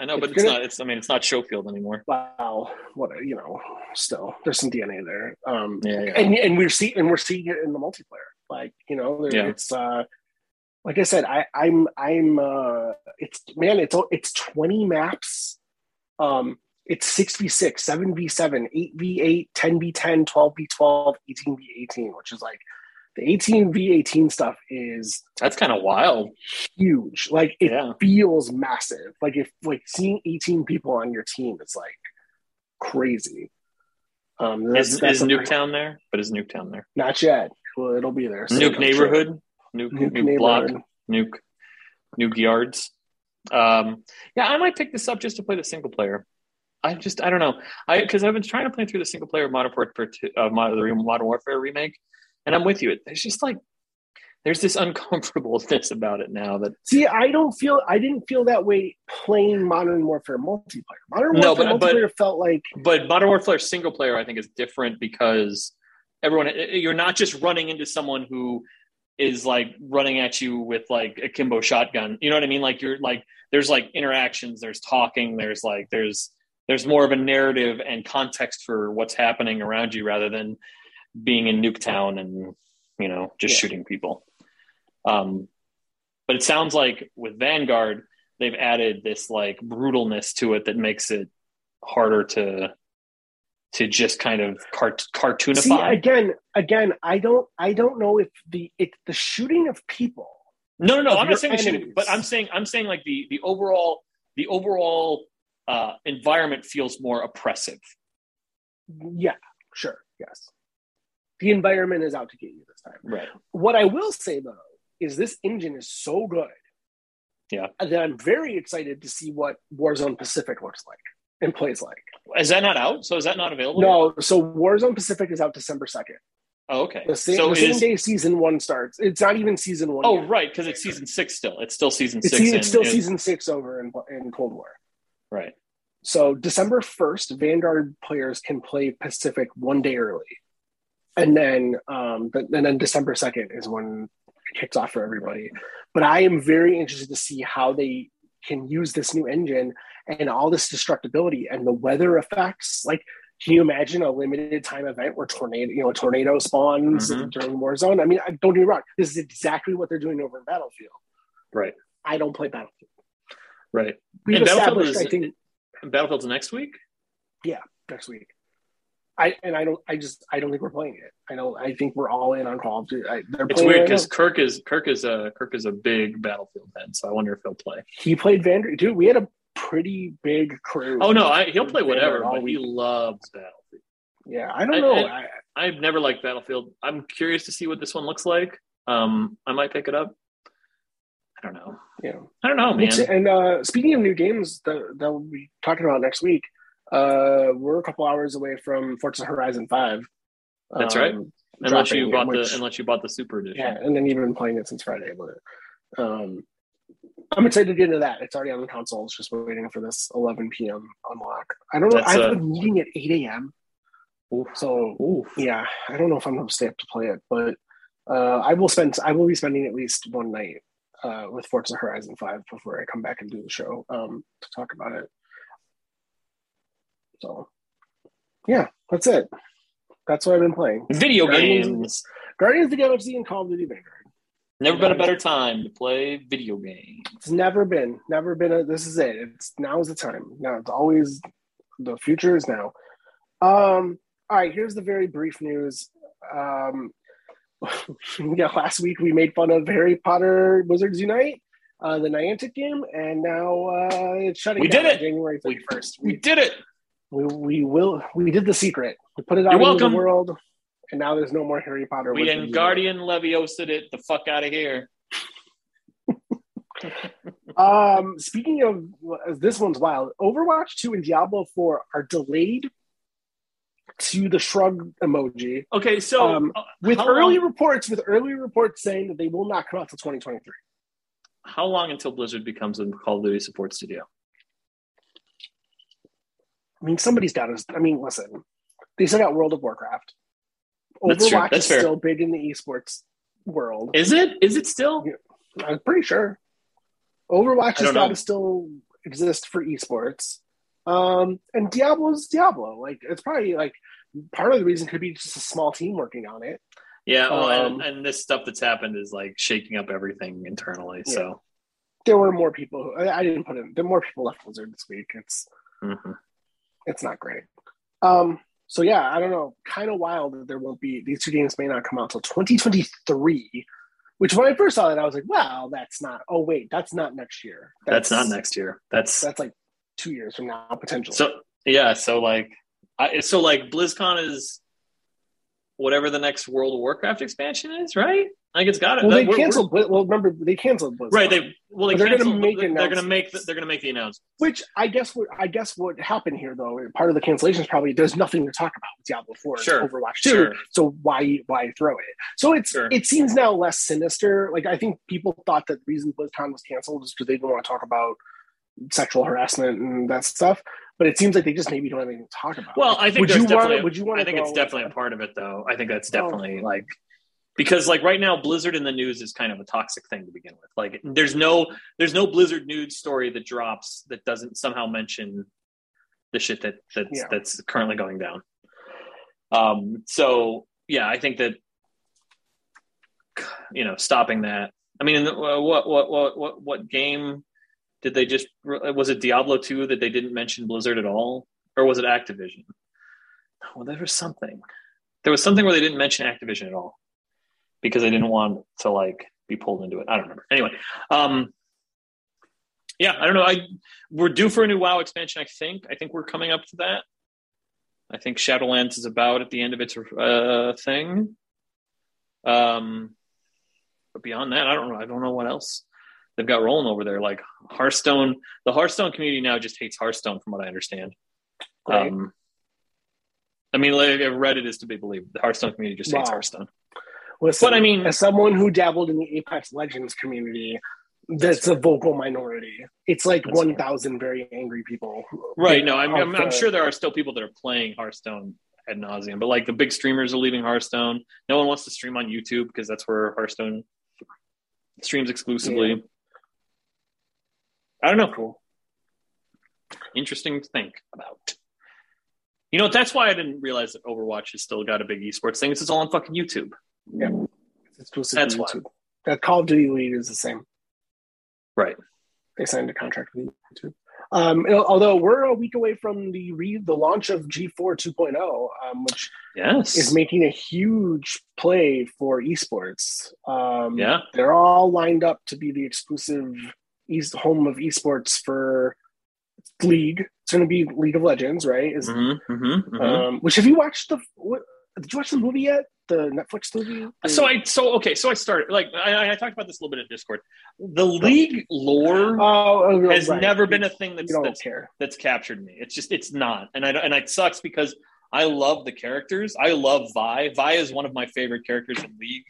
I know, but it's, it's gonna, not. It's I mean, it's not Schofield anymore. Wow, what a, you know, still there's some D N A there. Um, yeah, yeah. And and we're seeing and we're seeing it in the multiplayer. Like, you know, there, yeah. it's uh, like I said, I, I'm I'm uh, it's man, it's it's twenty maps. Um, it's six v six, seven v seven, eight v eight, ten v ten, twelve v twelve, eighteen v eighteen, which is like the eighteen v eighteen stuff is that's kind of wild, huge. Like it yeah. feels massive. Like if like seeing eighteen people on your team is like crazy. Um, that's, is that's is Nuketown there? But is Nuketown there? Not yet. Well, it'll be there. So nuke neighborhood, sure. nuke, nuke, nuke neighborhood. Block, nuke, nuke yards. Um, yeah, I might pick this up just to play the single player. I just, I don't know. I Because I've been trying to play through the single player Modern Warfare, uh, Modern Warfare remake, and I'm with you. It's just like, there's this uncomfortableness about it now. That See, I don't feel, I didn't feel that way playing Modern Warfare multiplayer. Modern Warfare no, but, multiplayer but, felt like... But Modern Warfare single player, I think, is different because everyone, you're not just running into someone who is like running at you with like a Kimbo shotgun. You know what I mean? Like you're like, there's like interactions, there's talking, there's like, there's, There's more of a narrative and context for what's happening around you rather than being in Nuketown and, you know, just yeah. shooting people. Um, but it sounds like with Vanguard, they've added this like brutalness to it that makes it harder to to just kind of cart- cartoonify. See, again, again, I don't, I don't know if the it, the shooting of people. No, no, no. I'm not saying the shooting, but I'm saying I'm saying like the the overall the overall. Uh, environment feels more oppressive. Yeah, sure, yes. The environment is out to get you this time. Right. What I will say, though, is this engine is so good yeah. that I'm very excited to see what Warzone Pacific looks like and plays like. Is that not out? So is that not available? No, yet? So Warzone Pacific is out December second. Oh, okay. The same, so the same is, day season one starts. It's not even season one Oh, yet. Right, because it's season six still. It's still season it's six. Se- in, it's still in, season six over in, in Cold War. Right. So December first, Vanguard players can play Pacific one day early. And then um, but, and then December second is when it kicks off for everybody. But I am very interested to see how they can use this new engine and all this destructibility and the weather effects. Like, can you imagine a limited time event where tornado, you know, a tornado spawns mm-hmm. during Warzone? I mean, don't get me wrong. This is exactly what they're doing over in Battlefield. Right. I don't play Battlefield. Right. We've and Battlefield is, I think, Battlefield's next week? Yeah, next week. I and I don't I just I don't think we're playing it. I know I think we're all in on Call of Duty. I, it's weird because right Kirk is Kirk is a Kirk is a big Battlefield head, so I wonder if he'll play. He played Vanguard. Dude, we had a pretty big crew. Oh no, I, he'll play whatever, but week. He loves Battlefield. Yeah, I don't I, know. I, I, I've never liked Battlefield. I'm curious to see what this one looks like. Um, I might pick it up. I don't know. Yeah, I don't know, man. And uh, speaking of new games that, that we'll be talking about next week, uh, we're a couple hours away from Forza Horizon five. That's um, right. Unless you bought which, the unless you bought the Super Edition. Yeah, and then you've been playing it since Friday. But um, I'm excited to get into that. It's already on the console. It's just waiting for this eleven p.m. unlock. I don't know. That's I have a meeting at eight a.m. So oof. yeah, I don't know if I'm going to stay up to play it, but uh, I will spend. I will be spending at least one night. Uh, with Forza Horizon five before I come back and do the show um, to talk about it. So, yeah, that's it. That's what I've been playing. Video Guardians, games. Guardians of the Galaxy and Call of Duty Vanguard. Never Guardians. been a better time to play video games. It's never been. Never been. A, this is it. It's now's the time. Now it's always, the future is now. Um, all right, here's the very brief news. Um, yeah, last week we made fun of Harry Potter Wizards Unite, uh, the Niantic game, and now uh, it's shutting we down did it. January thirty-first. We, we did it. We we will. We did the secret. We put it out into the world, and now there's no more Harry Potter. We Wizards and Guardian Leviosa'd it the fuck out of here. um, speaking of this one's wild, Overwatch two and Diablo four are delayed to the shrug emoji. Okay, so um, with early long, reports, with early reports saying that they will not come out till twenty twenty-three. How long until Blizzard becomes a Call of Duty support studio? I mean, somebody's got us. I mean, listen, they still got World of Warcraft. Overwatch is fair. Still big in the esports world. Is it? Is it still? Yeah, I'm pretty sure. Overwatch is got to still exist for esports. Um, and Diablo's Diablo. Like, it's probably like part of the reason could be just a small team working on it. Yeah, well, um, and, and this stuff that's happened is like shaking up everything internally. Yeah. So there were more people. Who, I, I didn't put in. There were more people left Blizzard this week. It's mm-hmm. it's not great. Um, so yeah, I don't know. Kind of wild that there won't be these two games may not come out till twenty twenty-three. Which when I first saw that, I was like, "Wow, that's not." Oh wait, that's not next year. That's, that's not next year. That's that's like two years from now potentially. So yeah, so like, I, so like BlizzCon is whatever the next World of Warcraft expansion is, right? Like it's got it. Well, that, they we're, canceled. We're, well, remember they canceled BlizzCon. Right. They well they they're going to make they're going to make the, they're going to make the announcement. Which I guess what I guess what happened here though, part of the cancellation is probably there's nothing to talk about with Diablo four sure. and Overwatch two. Sure. So why why throw it? So it's sure. it seems now less sinister. Like I think people thought that the reason BlizzCon was canceled is because they didn't want to talk about sexual harassment and that stuff. But it seems like they just maybe don't have anything to talk about. Well, I think would you want? Would you want? I think it's definitely a part of it, though. I think that's definitely like because like right now, Blizzard in the news is kind of a toxic thing to begin with. Like, there's no there's no Blizzard news story that drops that doesn't somehow mention the shit that that's yeah. that's currently going down. Um. So yeah, I think that you know, stopping that. I mean, what what what what what game? Did they just, was it Diablo two that they didn't mention Blizzard at all? Or was it Activision? Well, there was something. There was something where they didn't mention Activision at all because they didn't want to like be pulled into it. I don't remember. Anyway. Um, yeah, I don't know. I We're due for a new WoW expansion, I think. I think we're coming up to that. I think Shadowlands is about at the end of its uh, thing. Um, but beyond that, I don't know. I don't know what else they've got rolling over there. Like Hearthstone, the Hearthstone community now just hates Hearthstone from what I understand. Right. Um, I mean, like, Reddit is to be believed. The Hearthstone community just hates wow. Hearthstone. Listen, but I mean, as someone who dabbled in the Apex Legends community, that's, that's a vocal minority. It's like one thousand very angry people. Right. No, I'm, I'm, the, I'm sure there are still people that are playing Hearthstone ad nauseum, but like the big streamers are leaving Hearthstone. No one wants to stream on YouTube because that's where Hearthstone streams exclusively. Yeah. I don't know. Cool. Interesting to think about. You know, that's why I didn't realize that Overwatch has still got a big esports thing. It's just all on fucking YouTube. Yeah. It's supposed to that's be YouTube. Why. That Call of Duty League is the same. Right. They signed a contract with YouTube. Um, although we're a week away from the re- the launch of G four two point oh, um, which yes. is making a huge play for esports. Um, yeah. They're all lined up to be the exclusive East home of esports for League. It's going to be League of Legends, right? Is, mm-hmm, mm-hmm, mm-hmm. Um, which have you watched the? What, did you watch the movie yet? The Netflix movie. The, so I so okay. So I started like I, I talked about this a little bit in Discord. The League lore oh, oh, has right. never been a thing that's that's, that's captured me. It's just it's not, and I and it sucks because I love the characters. I love Vi. Vi is one of my favorite characters in League.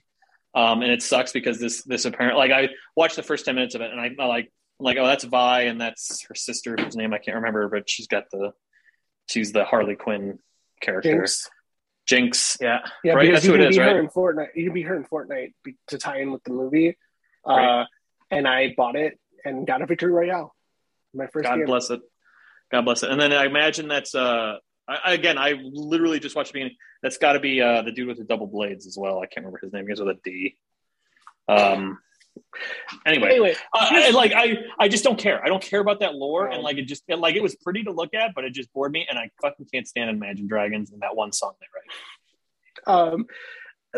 Um, and it sucks because this this apparent like I watched the first ten minutes of it and I, I like I'm like oh that's Vi and that's her sister whose name I can't remember but she's got the she's the Harley Quinn character Jinx, Jinx. yeah yeah right? That's who it is right in Fortnite. You can be her in Fortnite to tie in with the movie uh, right. And I bought it and got a victory royale my first God game. bless it God bless it and then I imagine that's uh I, again, I literally just watched the beginning. That's got to be uh, the dude with the double blades as well. I can't remember his name. He was with a D. Um. Anyway, anyway uh, I, like I, I just don't care. I don't care about that lore. Right. And like it just, it, like it was pretty to look at, but it just bored me. And I fucking can't stand Imagine Dragons and that one song they write. Um.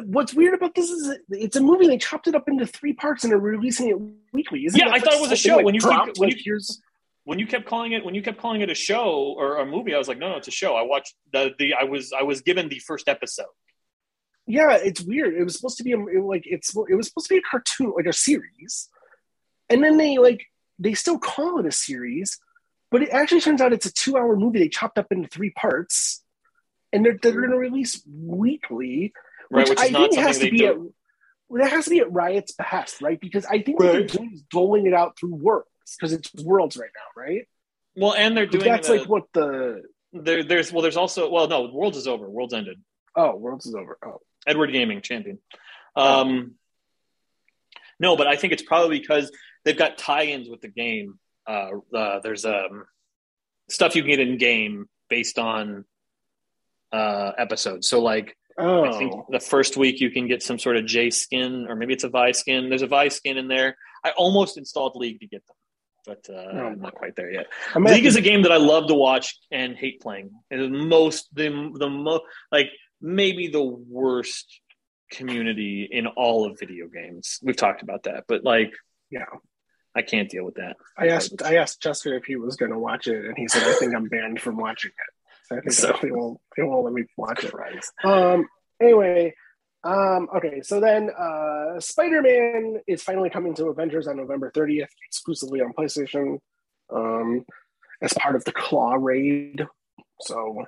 What's weird about this is it's a movie. They chopped it up into three parts and are releasing it weekly. Isn't yeah, I thought it was a show. Like when you dropped, when you here's. When you kept calling it, when you kept calling it a show or a movie, I was like, no, no, it's a show. I watched the, the I was, I was given the first episode. Yeah, it's weird. It was supposed to be a, it, like it's, it was supposed to be a cartoon, like a series, and then they like they still call it a series, but it actually turns out it's a two-hour movie. They chopped up into three parts, and they're they're going to release weekly, which, right, which I is not think has to be at, that has to be at Riot's behest, right? Because I think right. what they're doing is doling it out through work. Because it's Worlds right now, right? Well, and they're doing but that's the, like what the there, there's well, there's also well, no, Worlds is over. Worlds ended. Oh, Worlds is over. Oh, Edward Gaming, champion. Um, no, but I think it's probably because they've got tie-ins with the game. Uh, uh, there's um, stuff you can get in game based on uh, episodes. So like, oh. I think the first week you can get some sort of J skin, or maybe it's a Vi skin. There's a Vi skin in there. I almost installed League to get them, but uh, oh, I'm not quite there yet. Imagine. League is a game that I love to watch and hate playing. It is most the the most like maybe the worst community in all of video games. We've talked about that, but like, yeah, I can't deal with that. I asked I asked Chester if he was going to watch it, and he said, "I think I'm banned from watching it." I think so. They won't, they won't let me watch it. Right. Um, anyway, um, okay, so then uh, Spider-Man is finally coming to Avengers on November thirtieth, exclusively on PlayStation, um, as part of the Claw Raid. So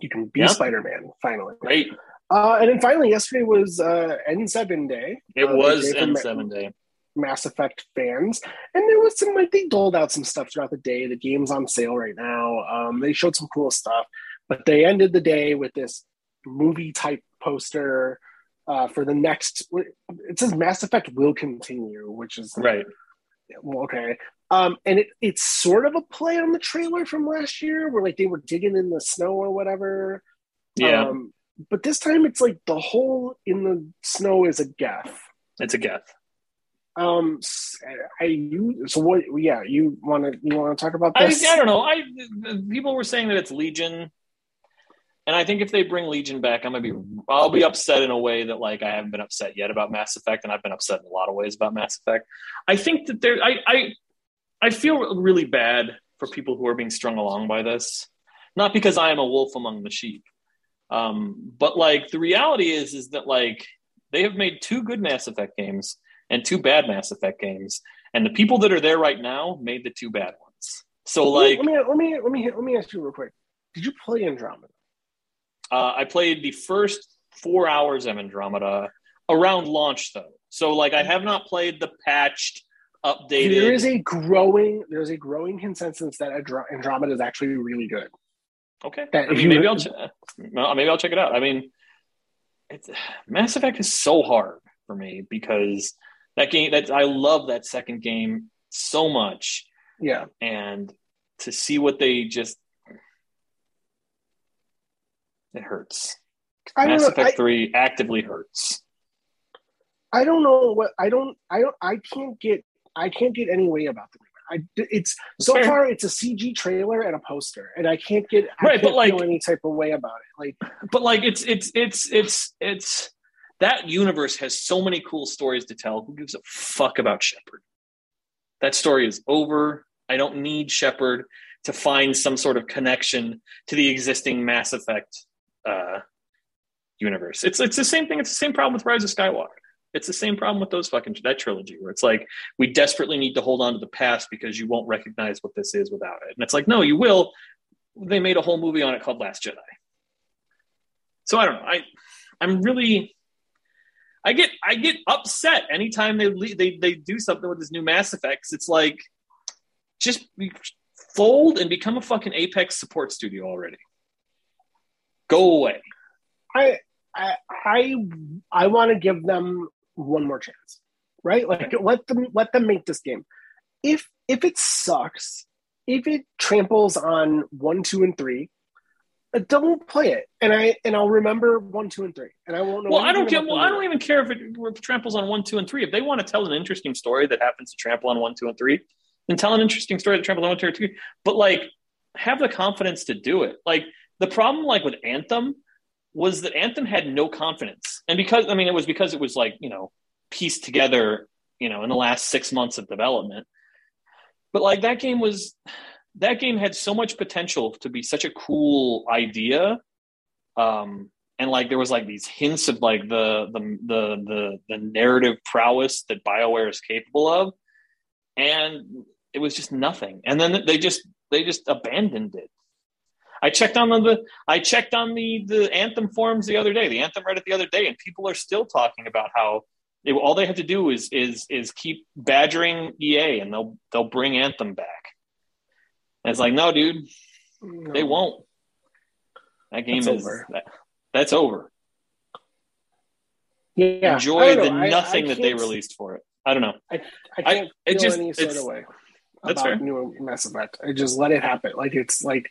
you can be yeah. Spider-Man, finally. Right. Uh, and then finally, yesterday was uh, N seven Day. It uh, was N seven Ma- Day. Mass Effect fans, and there was some, like, they doled out some stuff throughout the day. The game's on sale right now. Um, they showed some cool stuff, but they ended the day with this movie type poster uh, for the next. It says Mass Effect will continue, which is right. Okay, um, and it, it's sort of a play on the trailer from last year, where like they were digging in the snow or whatever. Yeah, um, but this time it's like the hole in the snow is a gaff. It's a gaff. Um, I, you, so what, yeah, you want to, you want to talk about this? I, I don't know. I, people were saying that it's Legion, and I think if they bring Legion back, I'm going to be, I'll be upset in a way that like, I haven't been upset yet about Mass Effect, and I've been upset in a lot of ways about Mass Effect. I think that there, I, I, I feel really bad for people who are being strung along by this, not because I am a wolf among the sheep. Um, but like the reality is, is that like they have made two good Mass Effect games and two bad Mass Effect games, and the people that are there right now made the two bad ones. So, like, let me let me let me let me ask you real quick: did you play Andromeda? Uh, I played the first four hours of Andromeda around launch, though. So, like, I have not played the patched, updated. There is a growing there is a growing consensus that Andromeda is actually really good. Okay, that I mean, maybe I'll ch- maybe I'll check it out. I mean, it's, Mass Effect is so hard for me because. That game, that I love that second game so much. Yeah, and to see what they just, it hurts. I Mass Effect I, three actively hurts. I don't know what I don't. I don't. I can't get. I can't get any way about the game. I it's so Fair. far it's a C G trailer and a poster, and I can't get I right. Can't but like feel any type of way about it. Like, but like it's it's it's it's it's. That universe has so many cool stories to tell. Who gives a fuck about Shepard? That story is over. I don't need Shepard to find some sort of connection to the existing Mass Effect uh, universe. It's it's the same thing. It's the same problem with Rise of Skywalker. It's the same problem with those fucking that trilogy where it's like we desperately need to hold on to the past because you won't recognize what this is without it. And it's like, no, you will. They made a whole movie on it called Last Jedi. So I don't know. I I'm really. I get I get upset anytime they they they do something with this new Mass Effect. It's like just fold and become a fucking Apex support studio already. Go away. I I I, I want to give them one more chance, right? Like let them let them make this game. If if it sucks, if it tramples on one, two, and three. Don't play it, and I and I'll remember one, two, and three, and I won't know. Well, I don't care. Well, I don't even care if it tramples on one, two, and three. If they want to tell an interesting story that happens to trample on one, two, and three, then tell an interesting story that tramples on one, two, and three. But like, have the confidence to do it. Like the problem, like with Anthem, was that Anthem had no confidence, and because I mean, it was because it was like you know pieced together, you know, in the last six months of development. But like that game was. That game had so much potential to be such a cool idea, um, and like there was like these hints of like the the the the, the narrative prowess that BioWare is capable of, and it was just nothing. And then they just they just abandoned it. I checked on the I checked on the the Anthem forums the other day, the Anthem Reddit the other day, and people are still talking about how they, all they have to do is is is keep badgering E A, and they'll they'll bring Anthem back. And it's like, no, dude, no. They won't. That game that's is over. That, that's over. yeah, enjoy the I, nothing I, I that they released for it. I don't know. I, I can't I, feel just, any sort of way about fair. New Mass Effect. I just let it happen. Like it's like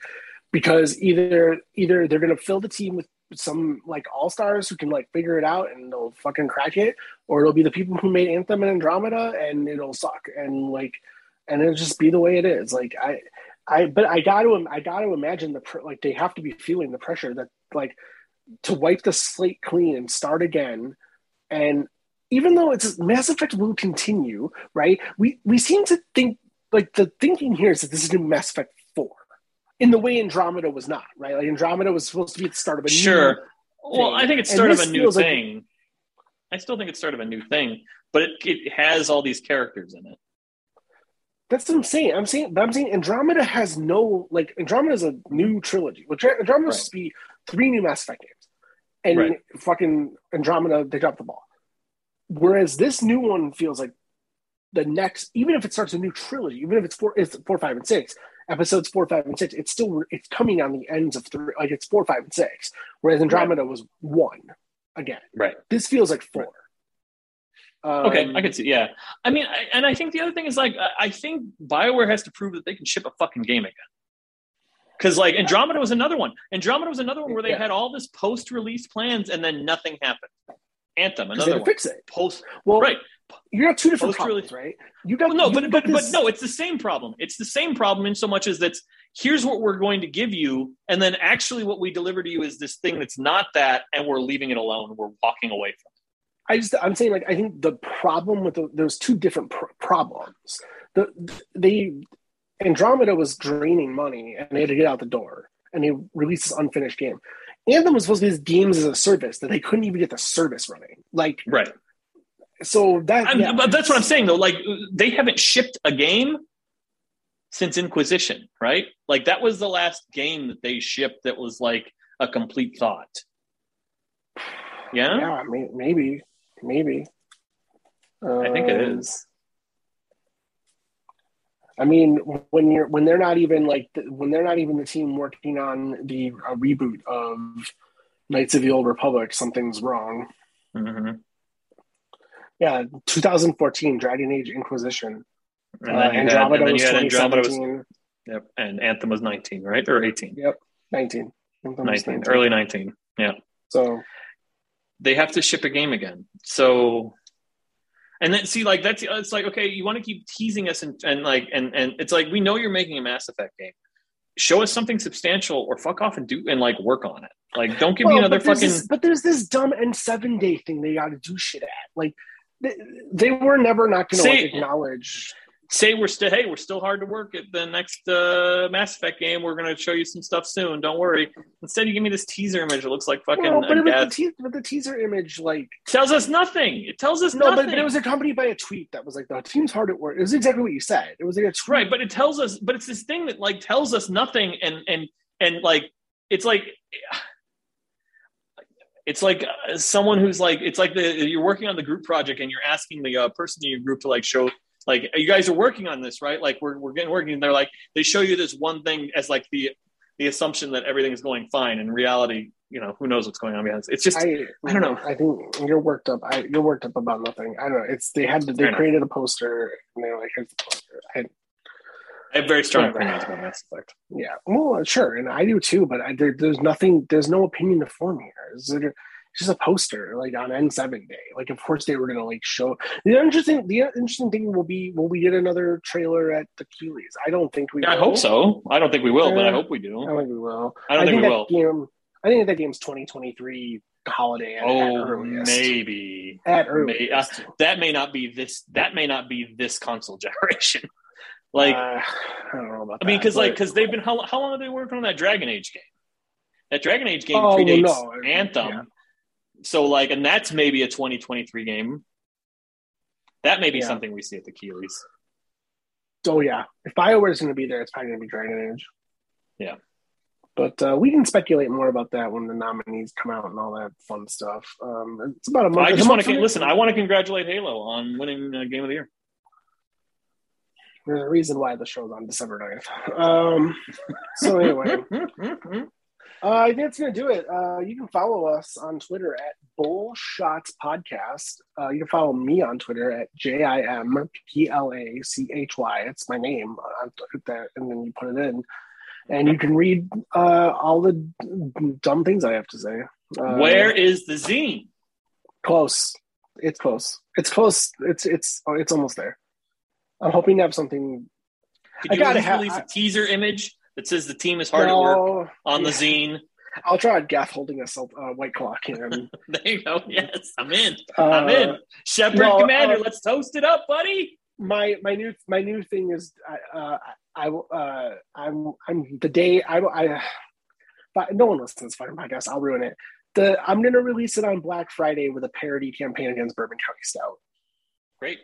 because either either they're gonna fill the team with some like all stars who can like figure it out and they'll fucking crack it, or it'll be the people who made Anthem and Andromeda and it'll suck and like and it'll just be the way it is. Like I, I but I got to I got to imagine the pr- like they have to be feeling the pressure that like to wipe the slate clean and start again. And even though it's Mass Effect will continue, right? We we seem to think like the thinking here is that this is new Mass Effect four. In the way Andromeda was not, right? Like Andromeda was supposed to be the start of a sure. new thing. Well, I think it's start of a new thing. Like... I still think it's start of a new thing, but it, it has all these characters in it. That's what I'm saying. I'm saying, but I'm saying Andromeda has no, like Andromeda is a new trilogy. Andromeda right. supposed to be three new Mass Effect games. And right. fucking Andromeda, they dropped the ball. Whereas this new one feels like the next, even if it starts a new trilogy, even if it's four, it's four, five, and six, episodes four, five, and six, it's still, it's coming on the ends of three, like it's four, five, and six, whereas Andromeda right. was one again. Right. This feels like four. Right. Um, okay, I can see, yeah. I mean, I, and I think the other thing is, like, I think BioWare has to prove that they can ship a fucking game again. Because, like, Andromeda was another one. Andromeda was another one where they yeah. had all this post-release plans and then nothing happened. Anthem, another one. Fix it. Post, well, right. You got two different problems, right? You got well, no, you but but, this... but no, it's the same problem. It's the same problem in so much as that's here's what we're going to give you, and then actually what we deliver to you is this thing that's not that, and we're leaving it alone. We're walking away from it. I just I'm saying like I think the problem with the, there's two different pr- problems. The they Andromeda was draining money, and they had to get out the door, and they released this unfinished game. Anthem was supposed to be these games as a service that they couldn't even get the service running. Like right. So that, yeah. but that's what I'm saying though. Like they haven't shipped a game since Inquisition, right? Like that was the last game that they shipped that was like a complete thought. Yeah, yeah, maybe, maybe. Uh, I think it is. I mean, when you're when they're not even like when they're not even the team working on the a reboot of Knights of the Old Republic, something's wrong. Mm-hmm. Yeah, twenty fourteen, Dragon Age Inquisition. And then you uh, Andromeda, had, and then you was had Andromeda was Yep, and Anthem was nineteen, right? Or eighteen. Yep, nineteen. nineteen, nineteen. Early nineteen, yeah. So they have to ship a game again. So, and then see, like, that's, it's like, okay, you want to keep teasing us and, and like, and, and it's like, we know you're making a Mass Effect game. Show us something substantial or fuck off and do and like work on it. Like, don't give well, me another but fucking. This, but there's this dumb N seven day thing they got to do shit at. Like, they were never not going to like, acknowledge. Say we're still, hey, we're still hard to work at the next uh, Mass Effect game. We're going to show you some stuff soon. Don't worry. Instead, you give me this teaser image. It looks like fucking. No, but, the te- but the teaser image like tells us nothing. It tells us no, nothing. But, but it was accompanied by a tweet that was like the team's hard at work. It was exactly what you said. It was like a tweet. Right, but it tells us. But it's this thing that like tells us nothing, and and and like it's like. It's like someone who's like, it's like the, you're working on the group project and you're asking the uh, person in your group to like show, like, you guys are working on this, right? Like we're we're getting working. And they're like, they show you this one thing as like the the assumption that everything is going fine. In reality, you know, who knows what's going on behind this. It's just, I, I don't know. I think you're worked up. I, you're worked up about nothing. I don't know. It's, they had, to, they Fair created enough. A poster and they're like, here's the poster. I, I have very strong opinions about Mass Effect. Yeah, well, sure, and I do too. But I, there, there's nothing. There's no opinion to form here. It's just a poster, like on N seven day. Like, of course, they were gonna like show. The interesting, the interesting thing will be will we get another trailer at the Keelys? I don't think we. Yeah, will. I hope so. I don't think we will, uh, but I hope we do. I don't think we will. I don't I think, think we will. Game, I think that game's twenty twenty-three holiday. At, oh, at earliest. maybe at earliest. May, uh, that may not be this. That may not be this console generation. Like, uh, I don't know about that. I mean, because like, because they've been how, how long have they worked on that Dragon Age game? That Dragon Age game oh, predates no. Anthem, yeah. So like, and that's maybe a twenty twenty-three game. That may be yeah. something we see at the Keelys. Oh yeah, if BioWare is going to be there, it's probably going to be Dragon Age. Yeah, but uh, we can speculate more about that when the nominees come out and all that fun stuff. Um, it's about a month. I just want to listen. I want to congratulate Halo on winning uh, Game of the Year. There's a reason why the show's on December ninth. Um, so anyway, Uh, I think that's going to do it. Uh, you can follow us on Twitter at Bullshots Podcast. Uh, you can follow me on Twitter at J I M P L A C H Y. It's my name. I put that, and then you put it in. And you can read uh, all the dumb things I have to say. Uh, Where is the zine? Close. It's close. It's close. It's it's it's almost there. I'm hoping to have something. Could you I gotta release ha- a teaser image that says the team is hard no, at work on the yeah. zine? I'll try Gaff holding a uh, white clock. And, there you go. Yes, I'm in. Uh, I'm in. Shepherd no, Commander, uh, let's toast it up, buddy. My my new my new thing is uh, I uh, I'm I'm the day I I. But no one listens to this podcast. I'll ruin it. The I'm going to release it on Black Friday with a parody campaign against Bourbon County Stout. Great.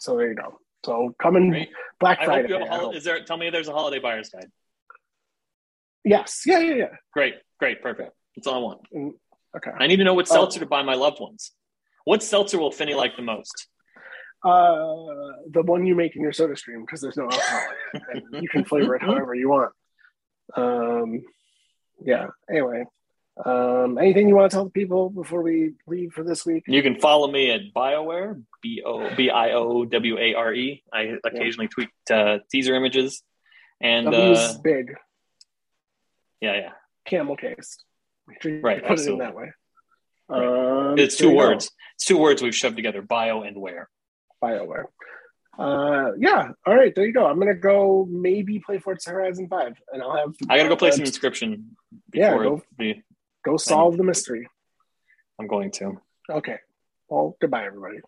So there you go. So coming Great. Black Friday. I hope you have a hol- is there? Tell me if there's a holiday buyer's guide. Yes. Yeah. Yeah. Yeah. Great. Great. Perfect. That's all I want. Mm, okay. I need to know what seltzer oh. to buy my loved ones. What seltzer will Finney like the most? Uh, the one you make in your soda stream because there's no alcohol. And you can flavor it however you want. Um. Yeah. Anyway, um, anything you want to tell the people before we leave for this week? You can follow me at BioWare, B O B I O W A R E. I occasionally yeah. tweet uh, teaser images, and W's uh, big. Yeah, yeah. Camel case. Right. Put absolutely. it in that way. Right. Um, it's two words. Go. It's two words we've shoved together: bio and where. BioWare. Uh, yeah. All right. There you go. I'm going to go maybe play Forza Horizon five and I'll have, I got to go play uh, some Inscription. Yeah. Go, the, go solve I'm, the mystery. I'm going to. Okay. Well, goodbye everybody.